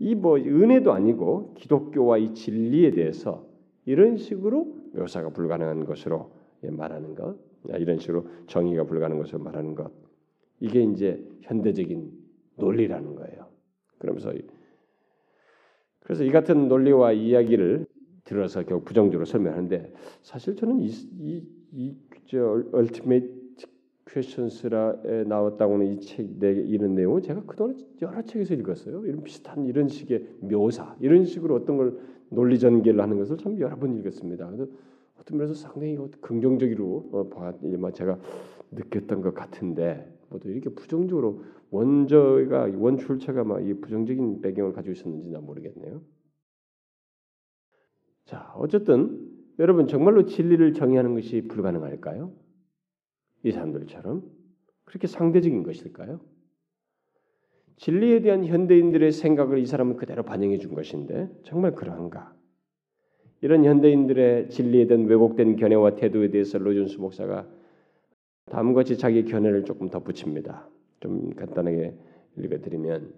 이 뭐 은혜도 아니고 기독교와 이 진리에 대해서 이런 식으로 묘사가 불가능한 것으로 말하는 것, 이런 식으로 정의가 불가능한 것으로 말하는 것, 이게 이제 현대적인 논리라는 거예요. 그러면서 그래서 이 같은 논리와 이야기를 들어서 결국 부정적으로 설명하는데 사실 저는 이 이 저 Ultimate Questions라에 나왔다고는 이 책 내 이런 내용은 제가 그동안 여러 책에서 읽었어요. 이런 비슷한 이런 식의 묘사, 이런 식으로 어떤 걸 논리 전개를 하는 것을 참 여러 번 읽었습니다. 그래서 어떤 면에서 상당히 긍정적으로 어, 제가 느꼈던 것 같은데 모두 이렇게 부정적으로 원저가 원출처가 막 이 부정적인 배경을 가지고 있었는지 난 모르겠네요. 자, 어쨌든 여러분 정말로 진리를 정의하는 것이 불가능할까요? 이 사람들처럼 그렇게 상대적인 것일까요? 진리에 대한 현대인들의 생각을 이 사람은 그대로 반영해 준 것인데 정말 그러한가? 이런 현대인들의 진리에 대한 왜곡된 견해와 태도에 대해서 로준수 목사가 다음과 같이 자기 견해를 조금 덧붙입니다. 좀 간단하게 읽어드리면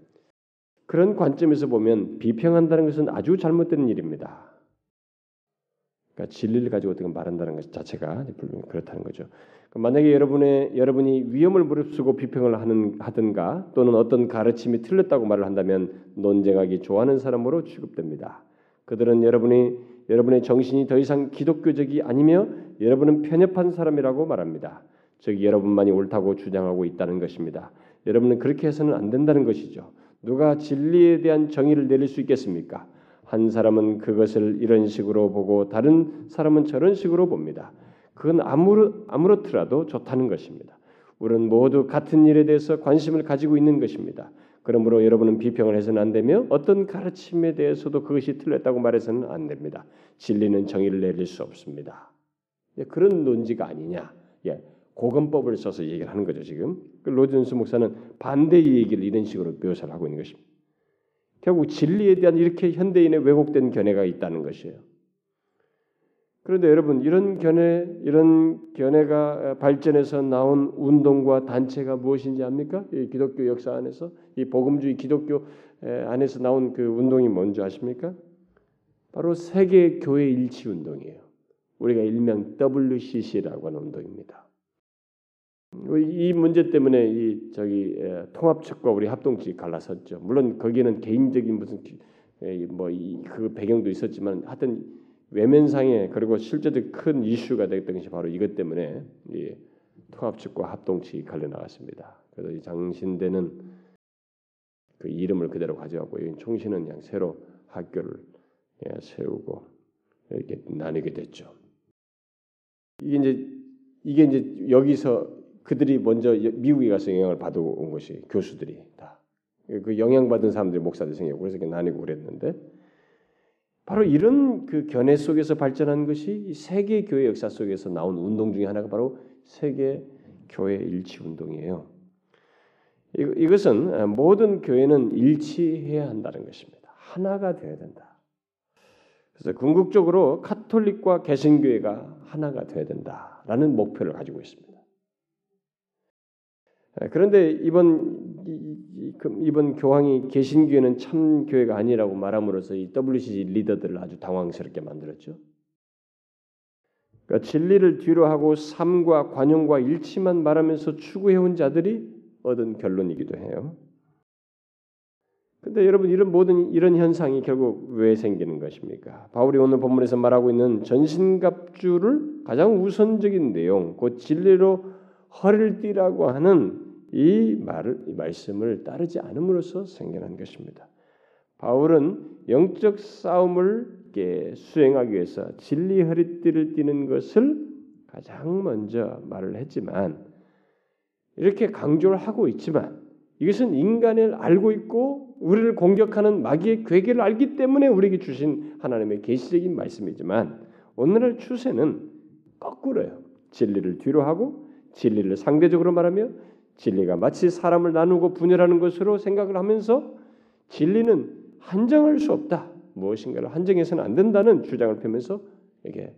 그런 관점에서 보면 비평한다는 것은 아주 잘못된 일입니다. 그러니까 진리를 가지고 어떻게 말한다는 것 자체가 분명히 그렇다는 거죠. 만약에 여러분의 여러분이 위험을 무릅쓰고 비평을 하는 하든가 또는 어떤 가르침이 틀렸다고 말을 한다면 논쟁하기 좋아하는 사람으로 취급됩니다. 그들은 여러분이 여러분의 정신이 더 이상 기독교적이 아니며 여러분은 편협한 사람이라고 말합니다. 즉 여러분만이 옳다고 주장하고 있다는 것입니다. 여러분은 그렇게 해서는 안 된다는 것이죠. 누가 진리에 대한 정의를 내릴 수 있겠습니까? 한 사람은 그것을 이런 식으로 보고 다른 사람은 저런 식으로 봅니다. 그건 아무렇, 아무렇더라도 좋다는 것입니다. 우리는 모두 같은 일에 대해서 관심을 가지고 있는 것입니다. 그러므로 여러분은 비평을 해서는 안 되며 어떤 가르침에 대해서도 그것이 틀렸다고 말해서는 안 됩니다. 진리는 정의를 내릴 수 없습니다. 예, 그런 논지가 아니냐. 예, 고건법을 써서 얘기를 하는 거죠 지금. 로준수 목사는 반대의 얘기를 이런 식으로 묘사를 하고 있는 것입니다. 결국 진리에 대한 이렇게 현대인의 왜곡된 견해가 있다는 것이에요. 그런데 여러분 이런 견해, 이런 견해가 발전해서 나온 운동과 단체가 무엇인지 압니까? 이 기독교 역사 안에서 이 복음주의 기독교 안에서 나온 그 운동이 뭔지 아십니까? 바로 세계 교회 일치 운동이에요. 우리가 일명 더블유씨씨라고 하는 운동입니다. 이 문제 때문에 이 저기 통합 측과 우리 합동측이 갈라섰죠. 물론 거기는 개인적인 무슨 뭐 그 배경도 있었지만 하여튼 외면상에 그리고 실제적 큰 이슈가 됐던 것이 바로 이것 때문에 이 통합 측과 합동측이 갈려 나갔습니다. 그래서 이 장신대는 그 이름을 그대로 가져가고 이 총신은 그냥 새로 학교를 세우고 이렇게 나뉘게 됐죠. 이게 이제 이게 이제 여기서 그들이 먼저 미국에 가서 영향을 받아온 것이 교수들이 다. 그 영향받은 사람들이 목사들 생겼고 그래서 이렇게 나뉘고 그랬는데 바로 이런 그 견해 속에서 발전한 것이 세계 교회 역사 속에서 나온 운동 중에 하나가 바로 세계 교회 일치 운동이에요. 이것은 모든 교회는 일치해야 한다는 것입니다. 하나가 되어야 된다. 그래서 궁극적으로 카톨릭과 개신교회가 하나가 되어야 된다라는 목표를 가지고 있습니다. 그런데 이번 이번 교황이 개신교회는 참 교회가 아니라고 말함으로써 이 더블유씨씨 리더들을 아주 당황스럽게 만들었죠. 그러니까 진리를 뒤로하고 삶과 관용과 일치만 말하면서 추구해온 자들이 얻은 결론이기도 해요. 그런데 여러분 이런 모든 이런 현상이 결국 왜 생기는 것입니까? 바울이 오늘 본문에서 말하고 있는 전신갑주를 가장 우선적인 내용, 곧 진리로 허리를 띠라고 하는 이 말을 이 말씀을 따르지 않음으로써 생겨난 것입니다. 바울은 영적 싸움을 수행하기 위해서 진리 허리띠를 띠는 것을 가장 먼저 말을 했지만 이렇게 강조를 하고 있지만 이것은 인간을 알고 있고 우리를 공격하는 마귀의 궤계를 알기 때문에 우리에게 주신 하나님의 계시적인 말씀이지만 오늘날 추세는 거꾸로요. 진리를 뒤로하고 진리를 상대적으로 말하며 진리가 마치 사람을 나누고 분열하는 것으로 생각을 하면서 진리는 한정할 수 없다. 무엇인가를 한정해서는 안 된다는 주장을 펴면서 이게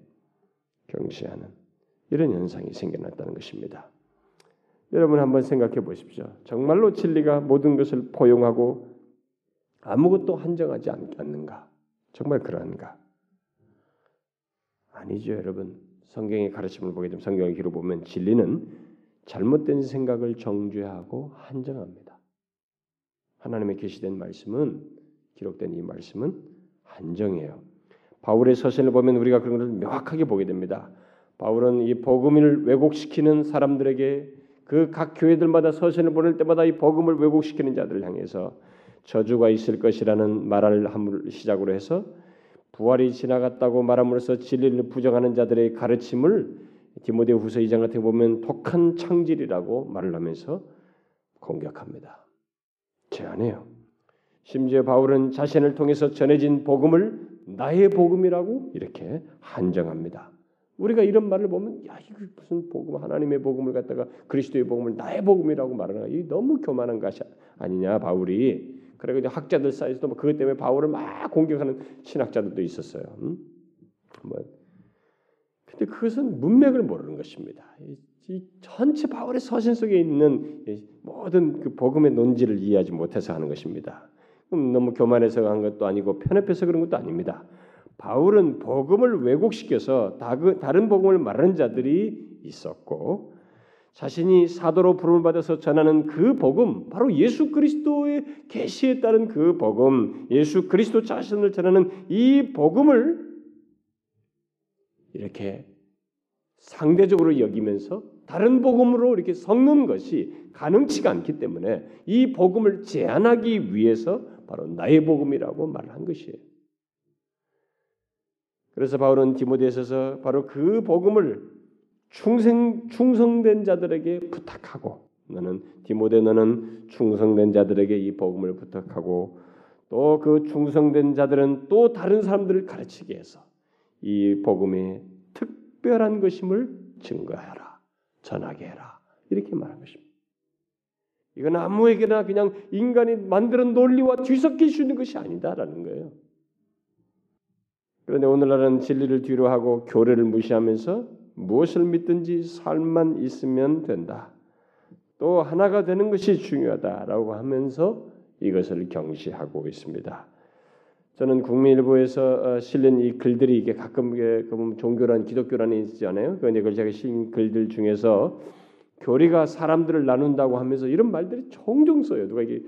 경시하는 이런 현상이 생겨났다는 것입니다. 여러분 한번 생각해 보십시오. 정말로 진리가 모든 것을 포용하고 아무것도 한정하지 않는가? 정말 그러한가? 아니죠, 여러분. 성경의 가르침을 보게 되면 성경의 기록 보면 진리는 잘못된 생각을 정죄하고 한정합니다. 하나님의 계시된 말씀은 기록된 이 말씀은 한정해요. 바울의 서신을 보면 우리가 그런 것을 명확하게 보게 됩니다. 바울은 이 복음을 왜곡시키는 사람들에게 그 각 교회들마다 서신을 보낼 때마다 이 복음을 왜곡시키는 자들을 향해서 저주가 있을 것이라는 말을 함을 시작으로 해서 부활이 지나갔다고 말함으로써 진리를 부정하는 자들의 가르침을 디모데후서 이 장 같은 거 보면 독한 창질이라고 말을 하면서 공격합니다. 제안해요. 심지어 바울은 자신을 통해서 전해진 복음을 나의 복음이라고 이렇게 한정합니다. 우리가 이런 말을 보면 야 이거 무슨 복음 하나님의 복음을 갖다가 그리스도의 복음을 나의 복음이라고 말하나 이 너무 교만한 것이 아니냐 바울이. 그리고 이제 학자들 사이에서도 뭐 그것 때문에 바울을 막 공격하는 신학자들도 있었어요. 음? 뭐. 근데 그것은 문맥을 모르는 것입니다. 이, 이 전체 바울의 서신 속에 있는 모든 그 복음의 논지를 이해하지 못해서 하는 것입니다. 그럼 너무 교만해서 한 것도 아니고 편협해서 그런 것도 아닙니다. 바울은 복음을 왜곡시켜서 다른 복음을 말하는 자들이 있었고 자신이 사도로 부름을 받아서 전하는 그 복음, 바로 예수 그리스도의 계시에 따른 그 복음, 예수 그리스도 자신을 전하는 이 복음을 이렇게 상대적으로 여기면서 다른 복음으로 이렇게 섞는 것이 가능치가 않기 때문에 이 복음을 제한하기 위해서 바로 나의 복음이라고 말한 것이에요. 그래서 바울은 디모데에서 바로 그 복음을 충성, 충성된 자들에게 부탁하고 너는 디모데 너는 충성된 자들에게 이 복음을 부탁하고 또 그 충성된 자들은 또 다른 사람들을 가르치게 해서 이 복음의 특별한 것임을 증거하라, 전하게 해라 이렇게 말한 것입니다. 이건 아무에게나 그냥 인간이 만드는 논리와 뒤섞일 수 있는 것이 아니다라는 거예요. 그런데 오늘날은 진리를 뒤로 하고 교례를 무시하면서 무엇을 믿든지 삶만 있으면 된다. 또 하나가 되는 것이 중요하다라고 하면서 이것을 경시하고 있습니다. 저는 국민일보에서 실린 이 글들이 이게 가끔 종교란 기독교라는 게 있잖아요. 그런데 그걸 제가 실린 글들 중에서 교리가 사람들을 나눈다고 하면서 이런 말들이 종종 써요. 누가 이게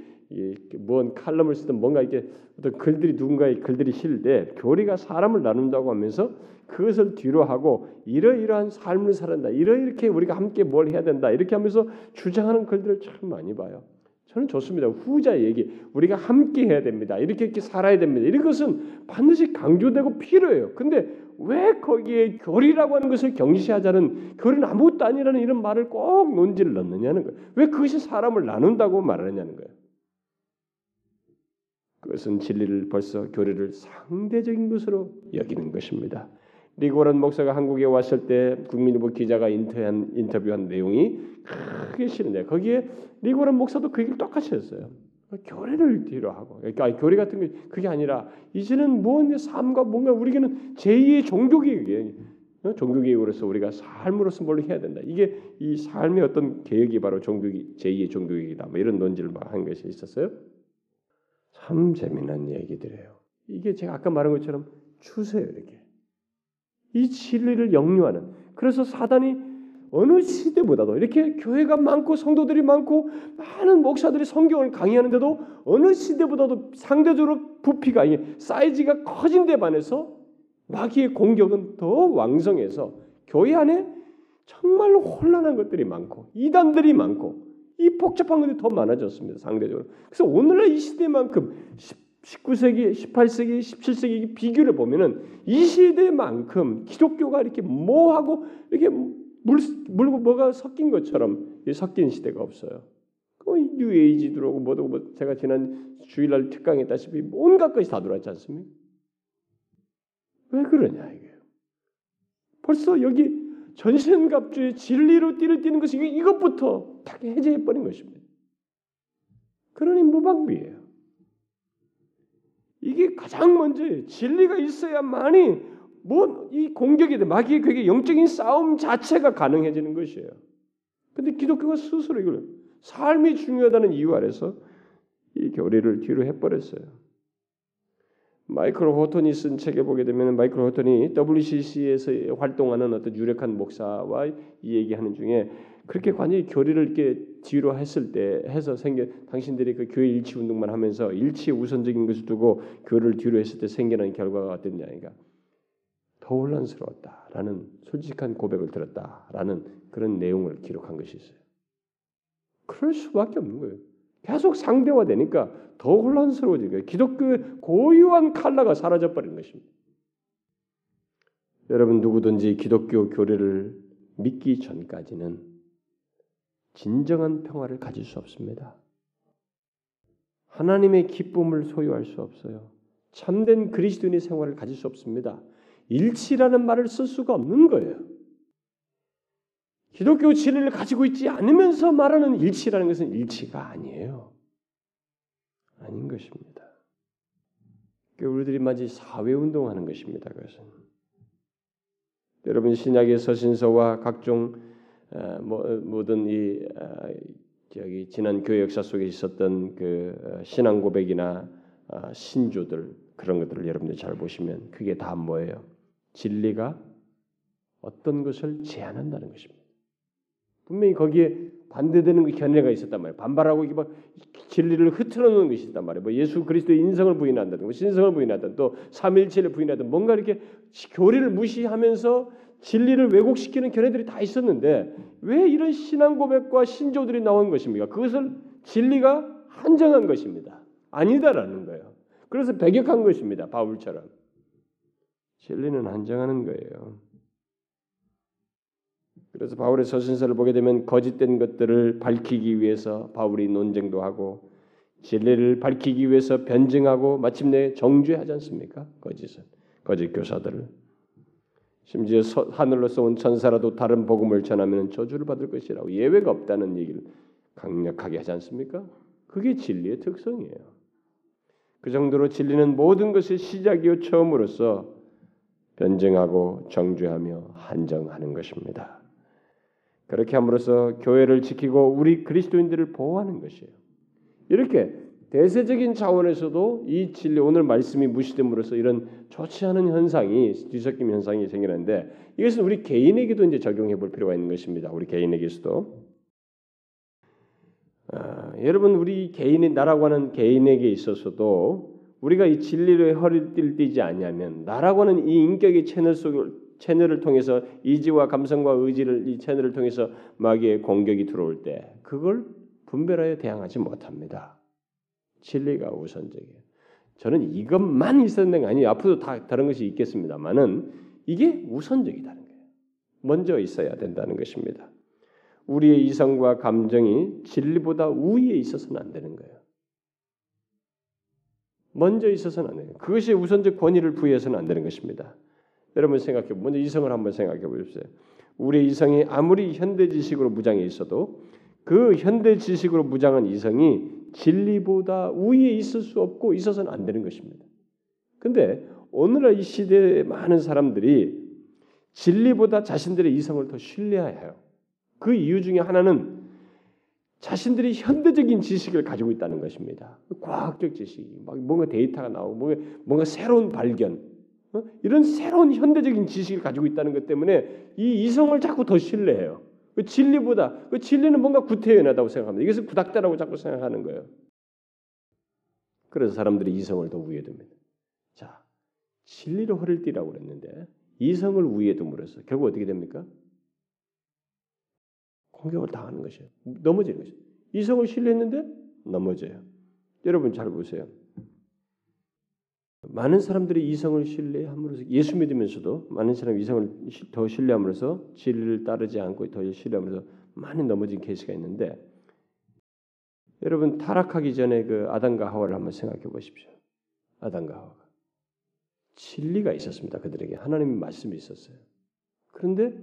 뭔 칼럼을 쓰든 뭔가 이렇게 어떤 글들이 누군가의 글들이 실릴 때 교리가 사람을 나눈다고 하면서 그것을 뒤로 하고 이러이러한 삶을 살았다. 이러이렇게 우리가 함께 뭘 해야 된다. 이렇게 하면서 주장하는 글들을 참 많이 봐요. 저는 좋습니다. 후자 얘기. 우리가 함께 해야 됩니다. 이렇게 이렇게 살아야 됩니다. 이런 것은 반드시 강조되고 필요해요. 근데 왜 거기에 교리라고 하는 것을 경시하자는 교리는 아무것도 아니라는 이런 말을 꼭 논지를 넣느냐는 거예요. 왜 그것이 사람을 나눈다고 말하느냐는 거예요. 그것은 진리를 벌써 교리를 상대적인 것으로 여기는 것입니다. 리고런 목사가 한국에 왔을 때 국민일보 기자가 인터한, 인터뷰한 내용이 크게 싫은데 거기에 리고런 목사도 그 얘기를 똑같이 했어요. 교리를 뒤로 하고 아니, 교리 같은 게 그게 아니라 이제는 뭔 삶과 뭔가 우리에게는 제이의 종교개혁이에요. 종교개혁으로서 우리가 삶으로서 뭘 해야 된다. 이게 이 삶의 어떤 개혁이 바로 종교, 제이의 종교개혁이다. 뭐 이런 논지를 한 것이 있었어요. 참 재미난 얘기들이에요. 이게 제가 아까 말한 것처럼 추세예요. 이렇게. 이 진리를 역류하는. 그래서 사단이 어느 시대보다도 이렇게 교회가 많고 성도들이 많고 많은 목사들이 성경을 강의하는데도 어느 시대보다도 상대적으로 부피가 이게 사이즈가 커진 데 반해서 마귀의 공격은 더 왕성해서 교회 안에 정말로 혼란한 것들이 많고 이단들이 많고 이 복잡한 것들이 더 많아졌습니다. 상대적으로. 그래서 오늘날 이 시대만큼 십구 세기, 십팔 세기, 십칠 세기 비교를 보면은 이 시대만큼 기독교가 이렇게 모하고 이렇게 물, 물고 뭐가 섞인 것처럼 섞인 시대가 없어요. 뉴에이지 들어오고 뭐도 뭐 제가 지난 주일날 특강했다시피 온갖 것이 다 들어왔지 않습니까? 왜 그러냐 이게. 벌써 여기 전신갑주의 진리로 띠를 띠는 것이 이것부터 딱 해제해버린 것입니다. 그러니 무방비예요. 이게 가장 먼저예요. 진리가 있어야만이 뭐 이 공격에 대해 마귀의 괴계 영적인 싸움 자체가 가능해지는 것이에요. 그런데 기독교가 스스로 이걸 삶이 중요하다는 이유 아래서 이 교리를 뒤로 해버렸어요. 마이클 호턴이 쓴 책에 보게 되면 마이클 호턴이 더블유씨씨에서 활동하는 어떤 유력한 목사와 이 얘기하는 중에 그렇게 관여의 교리를 이렇게 뒤로 했을 때 해서 생겨 당신들이 그 교회 일치 운동만 하면서 일치 우선적인 것을 두고 교리를 뒤로 했을 때 생겨난 결과가 어땠냐 그러니까 더 혼란스러웠다라는 솔직한 고백을 들었다라는 그런 내용을 기록한 것이 있어요. 그럴 수밖에 없는 거예요. 계속 상대화되니까 더 혼란스러워지고 기독교의 고유한 칼라가 사라져버린 것입니다. 여러분 누구든지 기독교 교리를 믿기 전까지는 진정한 평화를 가질 수 없습니다. 하나님의 기쁨을 소유할 수 없어요. 참된 그리스도인의 생활을 가질 수 없습니다. 일치라는 말을 쓸 수가 없는 거예요. 기독교 진리를 가지고 있지 않으면서 말하는 일치라는 것은 일치가 아니에요. 아닌 것입니다. 우리들이 마치 사회운동하는 것입니다. 그것은 여러분 신약의 서신서와 각종 모든 이 저기 지난 교회 역사 속에 있었던 그 신앙 고백이나 신조들 그런 것들을 여러분들이 잘 보시면 그게 다 뭐예요? 진리가 어떤 것을 제한한다는 것입니다. 분명히 거기에 반대되는 그 견해가 있었단 말이에요. 반발하고 이게 막 진리를 흐트러놓는 것이 있단 말이에요. 뭐 예수 그리스도의 인성을 부인한다든가 신성을 부인하든 또 삼일체를 부인하든 뭔가 이렇게 교리를 무시하면서 진리를 왜곡시키는 견해들이 다 있었는데 왜 이런 신앙 고백과 신조들이 나온 것입니까? 그것을 진리가 한정한 것입니다. 아니다라는 거예요. 그래서 배격한 것입니다. 바울처럼. 진리는 한정하는 거예요. 그래서 바울의 서신서를 보게 되면 거짓된 것들을 밝히기 위해서 바울이 논쟁도 하고 진리를 밝히기 위해서 변증하고 마침내 정죄하지 않습니까? 거짓은. 거짓 교사들을. 심지어 하늘로서 온 천사라도 다른 복음을 전하면 저주를 받을 것이라고 예외가 없다는 얘기를 강력하게 하지 않습니까? 그게 진리의 특성이에요. 그 정도로 진리는 모든 것의 시작이요 처음으로서 변증하고 정죄하며 한정하는 것입니다. 그렇게 함으로써 교회를 지키고 우리 그리스도인들을 보호하는 것이에요. 이렇게 대세적인 차원에서도 이 진리, 오늘 말씀이 무시됨으로써 이런 좋지 않은 현상이, 뒤섞임 현상이 생기는데 이것은 우리 개인에게도 이제 적용해 볼 필요가 있는 것입니다. 우리 개인에게서도. 아, 여러분 우리 개인이 나라고 하는 개인에게 있어서도 우리가 이 진리를 허리띠를 띠지 아니하면 나라고 하는 이 인격의 채널 속을 채널을 통해서 이지와 감성과 의지를 이 채널을 통해서 마귀의 공격이 들어올 때 그걸 분별하여 대항하지 못합니다. 진리가 우선적이에요. 저는 이것만 있었는 게 아니에요. 앞으로 다 다른 것이 있겠습니다만은 이게 우선적이라는 거예요. 먼저 있어야 된다는 것입니다. 우리의 이성과 감정이 진리보다 우위에 있어서는 안 되는 거예요. 먼저 있어서는 안 돼요. 그것이 우선적 권위를 부여해서는 안 되는 것입니다. 여러분 생각해 보세요. 먼저 이성을 한번 생각해 보십시오. 우리의 이성이 아무리 현대 지식으로 무장해 있어도 그 현대 지식으로 무장한 이성이 진리보다 우위에 있을 수 없고 있어서는 안 되는 것입니다. 그런데 오늘날 이 시대의 많은 사람들이 진리보다 자신들의 이성을 더 신뢰해요. 그 이유 중에 하나는 자신들이 현대적인 지식을 가지고 있다는 것입니다. 과학적 지식이 막 뭔가 데이터가 나오고 뭔가, 뭔가 새로운 발견 어? 이런 새로운 현대적인 지식을 가지고 있다는 것 때문에 이 이성을 자꾸 더 신뢰해요. 그 진리보다 그 진리는 뭔가 구태연하다고 생각합니다. 이것을 구닥다라고 자꾸 생각하는 거예요. 그래서 사람들이 이성을 더 우위에 둡니다. 자, 진리를 허리띠라고 그랬는데 이성을 우위에 둠으로써 결국 어떻게 됩니까? 공격을 당하는 것이에요. 넘어지는 것이에요. 이성을 신뢰했는데 넘어져요. 여러분 잘 보세요. 많은 사람들이 이성을 신뢰함으로써 예수 믿으면서도 많은 사람이 이성을 더 신뢰함으로써 진리를 따르지 않고 더 신뢰함으로써 많이 넘어진 케이스가 있는데 여러분 타락하기 전에 그 아담과 하와를 한번 생각해 보십시오. 아담과 하와가 진리가 있었습니다. 그들에게 하나님의 말씀이 있었어요. 그런데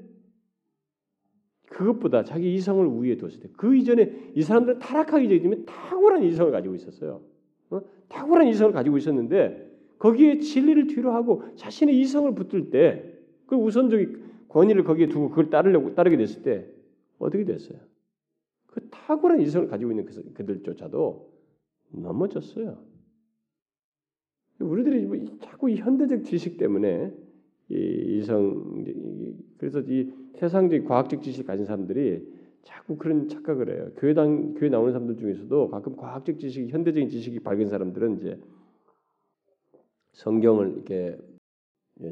그것보다 자기 이성을 우위에 두었을 때 그 이전에 이 사람들은 타락하기 전에 탁월한 이성을 가지고 있었어요. 어? 탁월한 이성을 가지고 있었는데 거기에 진리를 뒤로 하고 자신의 이성을 붙들 때 그 우선적인 권위를 거기에 두고 그걸 따르려고 따르게 됐을 때 어떻게 됐어요? 그 탁월한 이성을 가지고 있는 그들조차도 넘어졌어요. 우리들이 뭐 자꾸 이 현대적 지식 때문에 이 이성 그래서 이 세상적인 과학적 지식을 가진 사람들이 자꾸 그런 착각을 해요. 교회당 교회 나오는 사람들 중에서도 가끔 과학적 지식, 현대적인 지식이 밝은 사람들은 이제 성경을 이렇게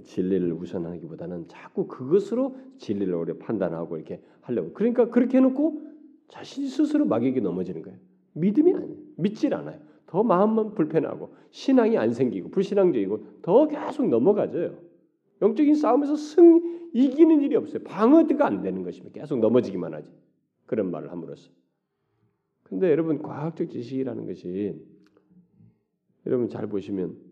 진리를 우선하기보다는 자꾸 그것으로 진리를 오래 판단하고 이렇게 하려고. 그러니까 그렇게 해놓고 자신이 스스로 마귀에게 넘어지는 거예요. 믿음이 아니에요. 믿질 않아요. 더 마음만 불편하고 신앙이 안 생기고 불신앙적이고 더 계속 넘어가져요. 영적인 싸움에서 승 이기는 일이 없어요. 방어가 안 되는 것입니다. 계속 넘어지기만 하지. 그런 말을 함으로써. 근데 여러분 과학적 지식이라는 것이 여러분 잘 보시면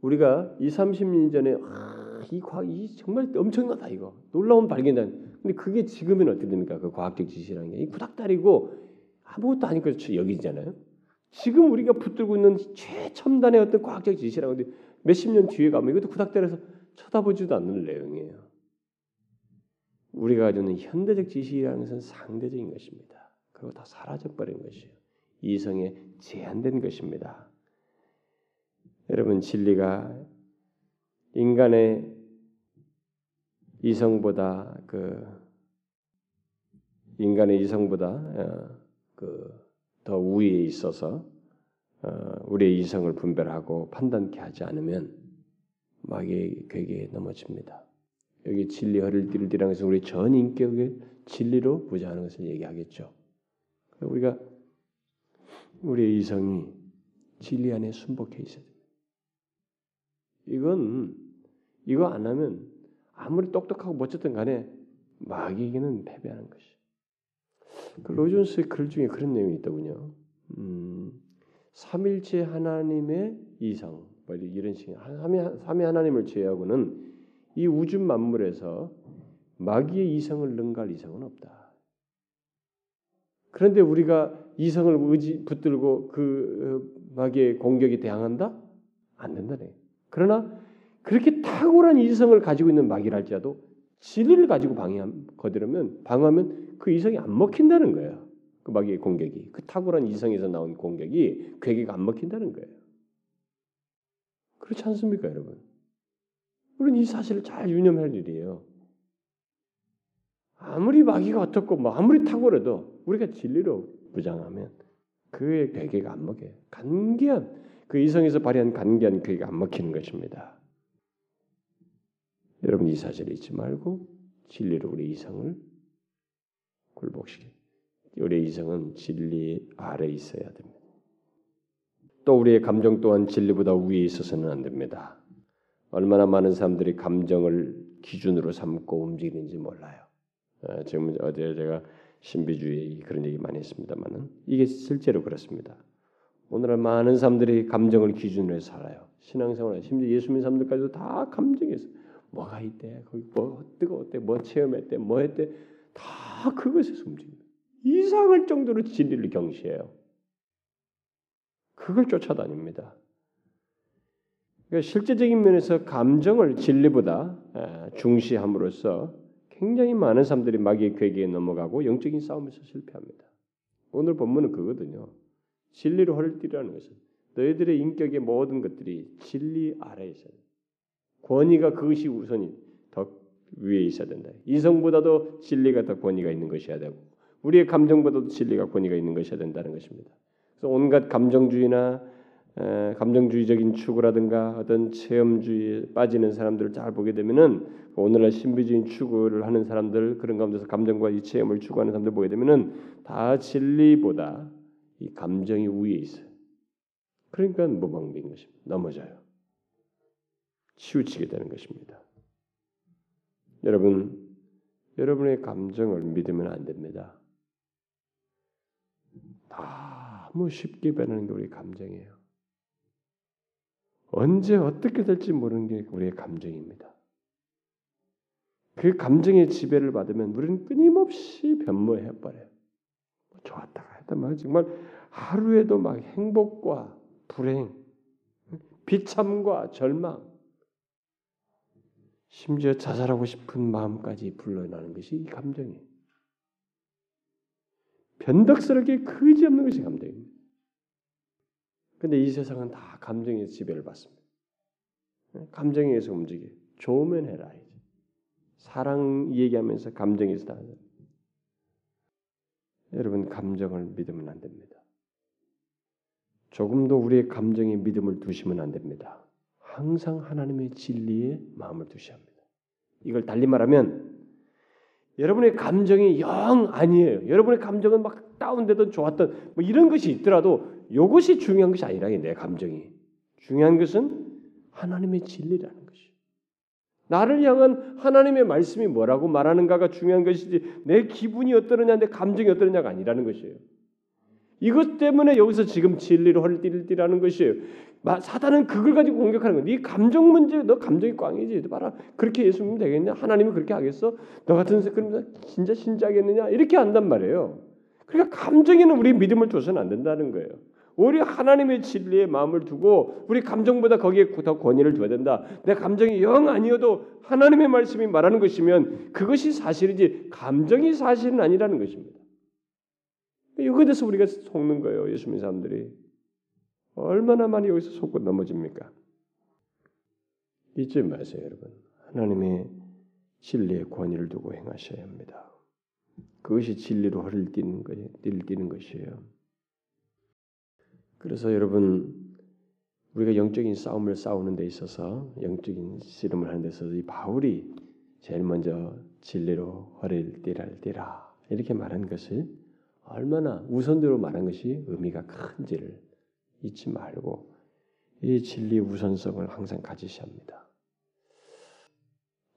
우리가 이삼십 년 전에 아, 이 과학이 정말 엄청나다 이거. 놀라운 발견이다. 근데 그게 지금은 어떻게 됩니까? 그 과학적 지식이라는 게. 이 구닥다리고 아무것도 아닌 것처럼 여기잖아요. 지금 우리가 붙들고 있는 최첨단의 어떤 과학적 지식이라는 건데 몇십 년 뒤에 가면 이것도 구닥다리에서 쳐다보지도 않는 내용이에요. 우리가 가지고 있는 현대적 지식이라는 것은 상대적인 것입니다. 그리고 다 사라져버린 것이에요. 이성에 제한된 것입니다. 여러분, 진리가 인간의 이성보다 그 인간의 이성보다 그 더 우위에 있어서 우리의 이성을 분별하고 판단케 하지 않으면 마귀의 괴계에 넘어집니다. 여기 진리 허를띠를띠라는 것은 우리 전 인격을 진리로 보좌하는 것을 얘기하겠죠. 우리가 우리의 이성이 진리 안에 순복해 있어야 됩니다. 이건 이거 안 하면 아무리 똑똑하고 멋졌든 간에 마귀에게는 패배하는 것이죠. 그 로준스의 글 중에 그런 내용이 있더군요. 음, 삼일체 하나님의 이성 뭐 이런 식의 삼위 하나님을 제외하고는 이 우주 만물에서 마귀의 이성을 능가할 이성은 없다. 그런데 우리가 이성을 의지 붙들고 그 마귀의 공격에 대항한다? 안 된다네. 그러나 그렇게 탁월한 이성을 가지고 있는 마귀랄지라도 진리를 가지고 방해함, 거들으면 방어하면 그 이성이 안 먹힌다는 거예요. 그 마귀의 공격이, 그 탁월한 이성에서 나온 공격이 괴계가 안 먹힌다는 거예요. 그렇지 않습니까, 여러분? 우리는 이 사실을 잘 유념할 일이에요. 아무리 마귀가 어떻고 뭐 아무리 탁월해도 우리가 진리로 부장하면 그의 괴계가 안 먹혀요. 간계한 그 이성에서 발휘한 간계한 괴계가 안 먹히는 것입니다. 여러분, 이 사실을 잊지 말고 진리로 우리 이성을 굴복시켜. 우리의 이성은 진리 아래 있어야 됩니다. 또 우리의 감정 또한 진리보다 위에 있어서는 안 됩니다. 얼마나 많은 사람들이 감정을 기준으로 삼고 움직이는지 몰라요. 지금 어제 제가 신비주의 그런 얘기 많이 했습니다만은 이게 실제로 그렇습니다. 오늘날 많은 사람들이 감정을 기준으로 해서 살아요. 신앙생활, 심지어 예수 믿는 사람들까지도 다 감정에서 뭐가 있대, 거기 뭐 뜨거웠대, 뭐 체험했대, 뭐 했대, 다 그것에서 움직입니다. 이상할 정도로 진리를 경시해요. 그걸 쫓아다닙니다. 그러니까 실제적인 면에서 감정을 진리보다 중시함으로써 굉장히 많은 사람들이 마귀의 괴계에 넘어가고 영적인 싸움에서 실패합니다. 오늘 본문은 그거거든요. 진리로 허를띠라는 것은 너희들의 인격의 모든 것들이 진리 아래에 있어야 된다. 권위가 그것이 우선이 더 위에 있어야 된다. 이성보다도 진리가 더 권위가 있는 것이어야 되고 우리의 감정보다도 진리가 권위가 있는 것이어야 된다는 것입니다. 그래서 온갖 감정주의나 에, 감정주의적인 추구라든가 어떤 체험주의에 빠지는 사람들을 잘 보게 되면은 오늘날 신비주의 추구를 하는 사람들 그런 가운데서 감정과 이 체험을 추구하는 사람들 보게 되면은 다 진리보다 이 감정이 위에 있어요. 그러니까 무방비인 것입니다. 넘어져요. 치우치게 되는 것입니다. 여러분, 여러분의 감정을 믿으면 안 됩니다. 너무 쉽게 변하는 게 우리의 감정이에요. 언제 어떻게 될지 모르는 게 우리의 감정입니다. 그 감정의 지배를 받으면 우리는 끊임없이 변모해버려요. 좋았다가 했단 말이에요. 정말 하루에도 막 행복과 불행, 비참과 절망, 심지어 자살하고 싶은 마음까지 불러나는 것이 이 감정이에요. 변덕스럽게 그지없는 것이 감정입니다. 그런데 이 세상은 다 감정의 지배를 받습니다. 감정에 의해서 움직여요. 좋으면 해라. 이제. 사랑 얘기하면서 감정에서 다. 여러분, 감정을 믿으면 안 됩니다. 조금도 우리의 감정에 믿음을 두시면 안 됩니다. 항상 하나님의 진리에 마음을 두셔야 합니다. 이걸 달리 말하면 여러분의 감정이 영 아니에요. 여러분의 감정은 막 다운되든 좋았든 뭐 이런 것이 있더라도 이것이 중요한 것이 아니라니, 내 감정이. 중요한 것은 하나님의 진리라는 것이. 나를 향한 하나님의 말씀이 뭐라고 말하는가가 중요한 것이지 내 기분이 어떠느냐, 내 감정이 어떠느냐가 아니라는 것이에요. 이것 때문에 여기서 지금 진리를 허를띠라는 것이에요. 사단은 그걸 가지고 공격하는 거예요. 네 감정 문제, 너 감정이 꽝이지. 봐라, 그렇게 예수 믿으면 되겠냐? 하나님이 그렇게 하겠어? 너 같은 그럼 진짜 신자겠느냐? 이렇게 한단 말이에요. 그러니까 감정에는 우리 믿음을 줘서는 안 된다는 거예요. 오히려 하나님의 진리에 마음을 두고 우리 감정보다 거기에 더 권위를 줘야 된다. 내 감정이 영 아니어도 하나님의 말씀이 말하는 것이면 그것이 사실이지 감정이 사실은 아니라는 것입니다. 이거에 대해서 우리가 속는 거예요. 예수님 사람들이. 얼마나 많이 여기서 속고 넘어집니까? 잊지 마세요, 여러분. 하나님의 진리의 권위를 두고 행하셔야 합니다. 그것이 진리로 허리를 띠는 것이, 띠는 것이에요. 그래서 여러분, 우리가 영적인 싸움을 싸우는 데 있어서, 영적인 씨름을 하는 데 있어서 이 바울이 제일 먼저 진리로 허리를 띠랄 띠라 이렇게 말한 것을, 얼마나 우선대로 말한 것이 의미가 큰지를 잊지 말고 이 진리의 우선성을 항상 가지셔야 합니다.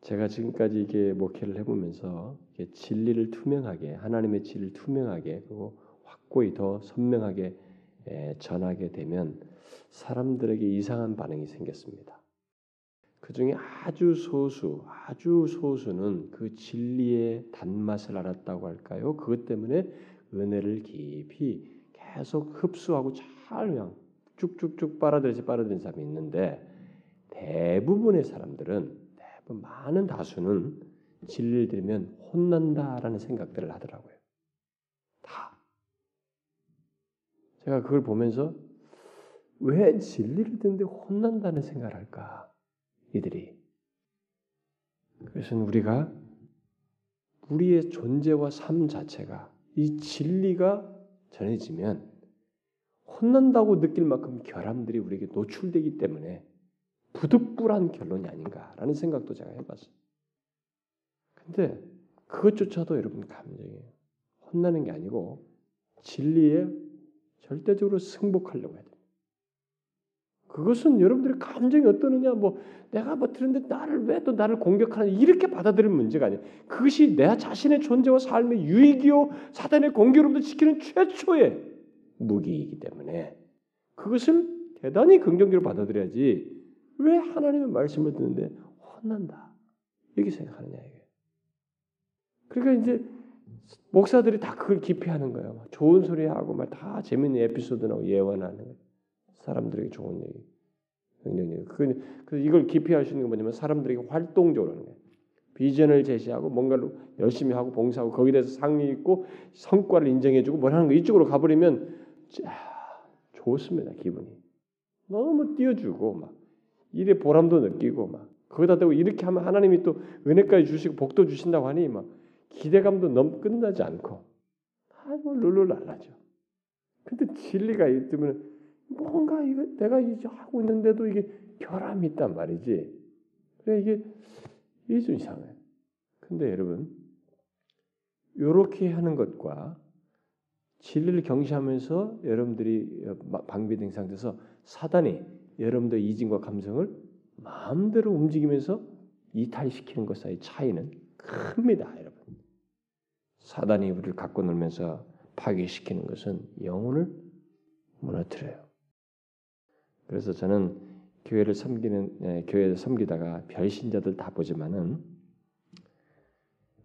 제가 지금까지 이게 목회를 해보면서 이게 진리를 투명하게, 하나님의 진리를 투명하게 그리고 확고히 더 선명하게 전하게 되면 사람들에게 이상한 반응이 생겼습니다. 그 중에 아주 소수, 아주 소수는 그 진리의 단맛을 알았다고 할까요? 그것 때문에 은혜를 깊이 계속 흡수하고 잘 그냥 쭉쭉쭉 빨아들여서 빨아들인 사람이 있는데, 대부분의 사람들은, 대부분 많은 다수는 진리를 들으면 혼난다라는 생각들을 하더라고요. 다. 제가 그걸 보면서 왜 진리를 듣는데 혼난다는 생각을 할까? 이들이. 그래서 우리가 우리의 존재와 삶 자체가 이 진리가 전해지면 혼난다고 느낄 만큼 결함들이 우리에게 노출되기 때문에 부득불한 결론이 아닌가라는 생각도 제가 해봤어요. 근데 그것조차도 여러분 감정이 혼나는 게 아니고 진리에 절대적으로 승복하려고 해야 돼요. 그것은 여러분들의 감정이 어떠느냐, 뭐 내가 뭐 들었는데 나를 왜 또 나를 공격하는 이렇게 받아들이는 문제가 아니에요. 그것이 내 자신의 존재와 삶의 유익이요 사단의 공격으로부터 지키는 최초의 무기이기 때문에 그것을 대단히 긍정적으로 받아들여야지, 왜 하나님의 말씀을 듣는데 혼난다 이렇게 생각하느냐 이게. 그러니까 이제 목사들이 다 그걸 기피하는 거예요. 좋은 소리 하고 막 다 재밌는 에피소드 나오고 예언하는 거예요. 사람들에게 좋은 얘기, 긍정적인. 그래서 이걸 기피할 수 있는 건 뭐냐면 사람들에게 활동적으로 하는 거예요. 비전을 제시하고 뭔가로 열심히 하고 봉사하고 거기에 대해서 상의 있고 성과를 인정해주고 뭘 하는 거, 이쪽으로 가버리면 자, 좋습니다. 기분이 너무 띄워주고 막 일에 보람도 느끼고 막 거기다 대고 이렇게 하면 하나님이 또 은혜까지 주시고 복도 주신다고 하니 막 기대감도 너무 끝나지 않고 아뭐 룰룰 날라죠. 근데 진리가 있으면 뭔가 이거 내가 이제 하고 있는데도 이게 결함이 있단 말이지. 그래 이게 이게 좀 이상해요. 근데 여러분, 요렇게 하는 것과 진리를 경시하면서 여러분들이 방비된 상태에서 사단이 여러분들의 이진과 감성을 마음대로 움직이면서 이탈시키는 것 사이 차이는 큽니다, 여러분. 사단이 우리를 갖고 놀면서 파괴시키는 것은 영혼을 무너뜨려요. 그래서 저는 교회를 섬기는 예, 교회를 섬기다가 별신자들 다 보지만은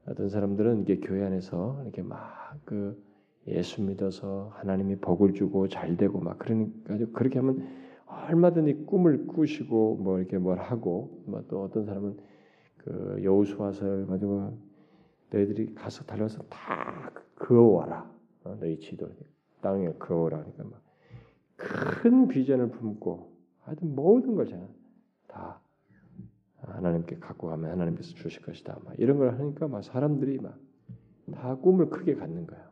어떤 사람들은 이게 교회 안에서 이렇게 막 그 예수 믿어서 하나님이 복을 주고 잘 되고 막 그러니까 그렇게 하면 얼마든지 꿈을 꾸시고 뭐 이렇게 뭘 하고, 뭐 또 어떤 사람은 그 여호수아서를 가지고 너희들이 가서 달려서 다 그어와라, 어, 너희 지도 땅에 그어라 하니까 막 큰 비전을 품고 하여튼 모든 걸 다 하나님께 갖고 가면 하나님께서 주실 것이다 막 이런 걸 하니까 막 사람들이 막 다 꿈을 크게 갖는 거야.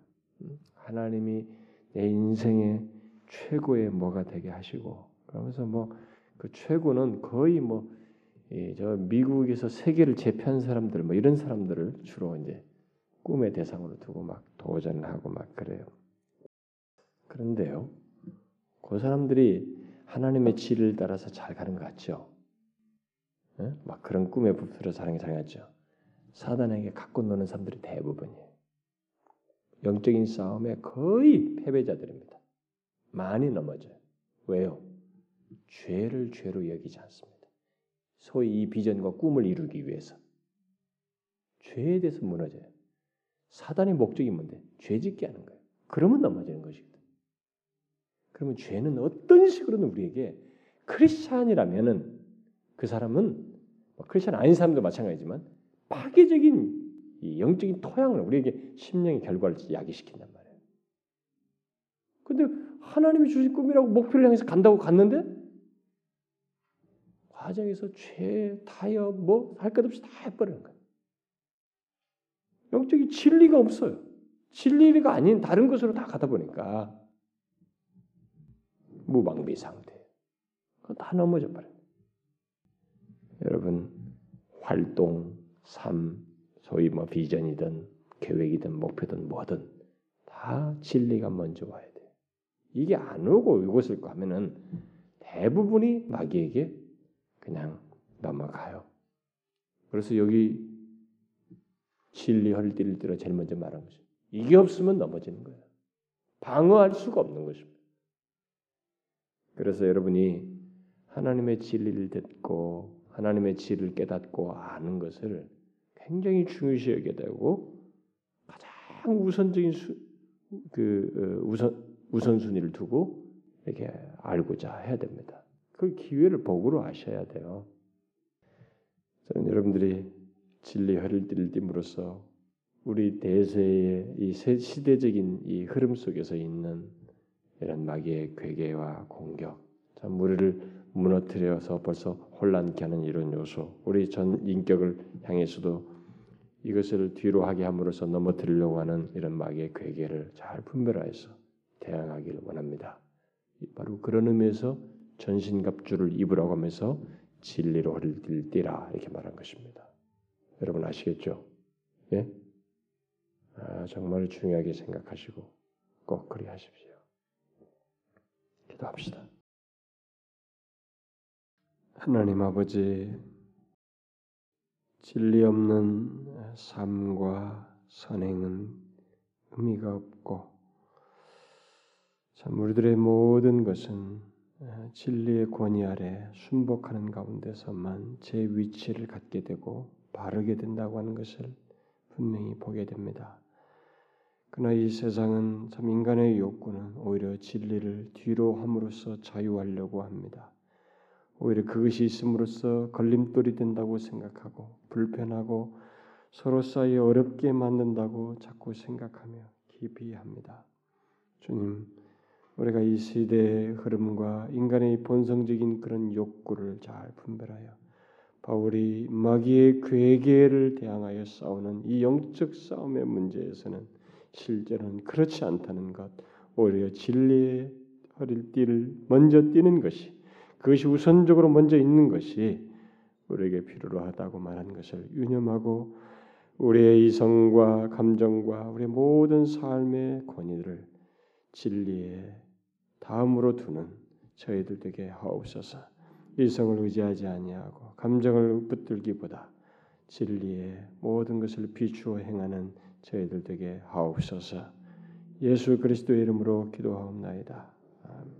하나님이 내 인생의 최고의 뭐가 되게 하시고, 그러면서 뭐 그 최고는 거의 뭐 이 저 미국에서 세계를 제패한 사람들 뭐 이런 사람들을 주로 이제 꿈의 대상으로 두고 막 도전을 하고 막 그래요. 그런데요, 그 사람들이 하나님의 질을 따라서 잘 가는 것 같죠. 네? 막 그런 꿈에 부풀어 사는 게 잘 같죠. 사단에게 갖고 노는 사람들이 대부분이에요. 영적인 싸움에 거의 패배자들입니다. 많이 넘어져요. 왜요? 죄를 죄로 여기지 않습니다. 소위 이 비전과 꿈을 이루기 위해서 죄에 대해서 무너져요. 사단의 목적이 뭔데? 죄짓게 하는 거예요. 그러면 넘어지는 것이죠. 그러면 죄는 어떤 식으로든 우리에게, 크리스찬이라면은 그 사람은 크리스찬 아닌 사람도 마찬가지지만 파괴적인 이 영적인 토양을 우리에게 심령의 결과를 야기시킨단 말이에요. 그런데 하나님이 주신 꿈이라고 목표를 향해서 간다고 갔는데 과정에서 죄, 타협, 뭐 할 것 없이 다 해버리는 거예요. 영적인 진리가 없어요. 진리가 아닌 다른 것으로 다 가다 보니까 무방비 상태예요. 다 넘어져 버려요. 여러분, 활동, 삶, 소위 뭐 비전이든 계획이든 목표든 뭐든 다 진리가 먼저 와야 돼요. 이게 안 오고 이것을 하면은 대부분이 마귀에게 그냥 넘어가요. 그래서 여기 진리 헐띠를 들어 제일 먼저 말한 거죠. 이게 없으면 넘어지는 거예요. 방어할 수가 없는 것입니다. 그래서 여러분이 하나님의 진리를 듣고 하나님의 진리를 깨닫고 아는 것을 굉장히 중요시 여겨야 되고 가장 우선적인 수, 그 우선 우선순위를 두고 이렇게 알고자 해야 됩니다. 그 기회를 복으로 아셔야 돼요. 저는 여러분들이 진리 헐띠를 띠므로써 우리 대세의 이 시대적인 이 흐름 속에서 있는 이런 마귀의 괴계와 공격, 참 우리를 무너뜨려서 벌써 혼란케 하는 이런 요소, 우리 전 인격을 향해서도 이것을 뒤로 하게 함으로써 넘어뜨리려고 하는 이런 마귀의 괴계를 잘 분별하여서 대항하기를 원합니다. 바로 그런 의미에서 전신갑주를 입으라고 하면서 진리로 허리를 띠라 이렇게 말한 것입니다. 여러분 아시겠죠? 예? 아, 정말 중요하게 생각하시고 꼭 그리 하십시오. 기도합시다. 하나님 아버지, 진리 없는 삶과 선행은 의미가 없고 참 우리들의 모든 것은 진리의 권위 아래 순복하는 가운데서만 제 위치를 갖게 되고 바르게 된다고 하는 것을 분명히 보게 됩니다. 그러나 이 세상은 참 인간의 욕구는 오히려 진리를 뒤로 함으로써 자유하려고 합니다. 오히려 그것이 있음으로써 걸림돌이 된다고 생각하고 불편하고 서로 사이에 어렵게 만든다고 자꾸 생각하며 기피합니다. 주님, 우리가 이 시대의 흐름과 인간의 본성적인 그런 욕구를 잘 분별하여 바울이 마귀의 괴계를 대항하여 싸우는 이 영적 싸움의 문제에서는 실제로는 그렇지 않다는 것, 오히려 진리의 허리띠를 먼저 띠는 것이, 그것이 우선적으로 먼저 있는 것이 우리에게 필요로 하다고 말한 것을 유념하고 우리의 이성과 감정과 우리의 모든 삶의 권위를 진리의 다음으로 두는 저희들 되게 하옵소서. 이성을 의지하지 아니하고 감정을 붙들기보다 진리의 모든 것을 비추어 행하는 저희들 되게 하옵소서. 예수 그리스도의 이름으로 기도하옵나이다. 아멘.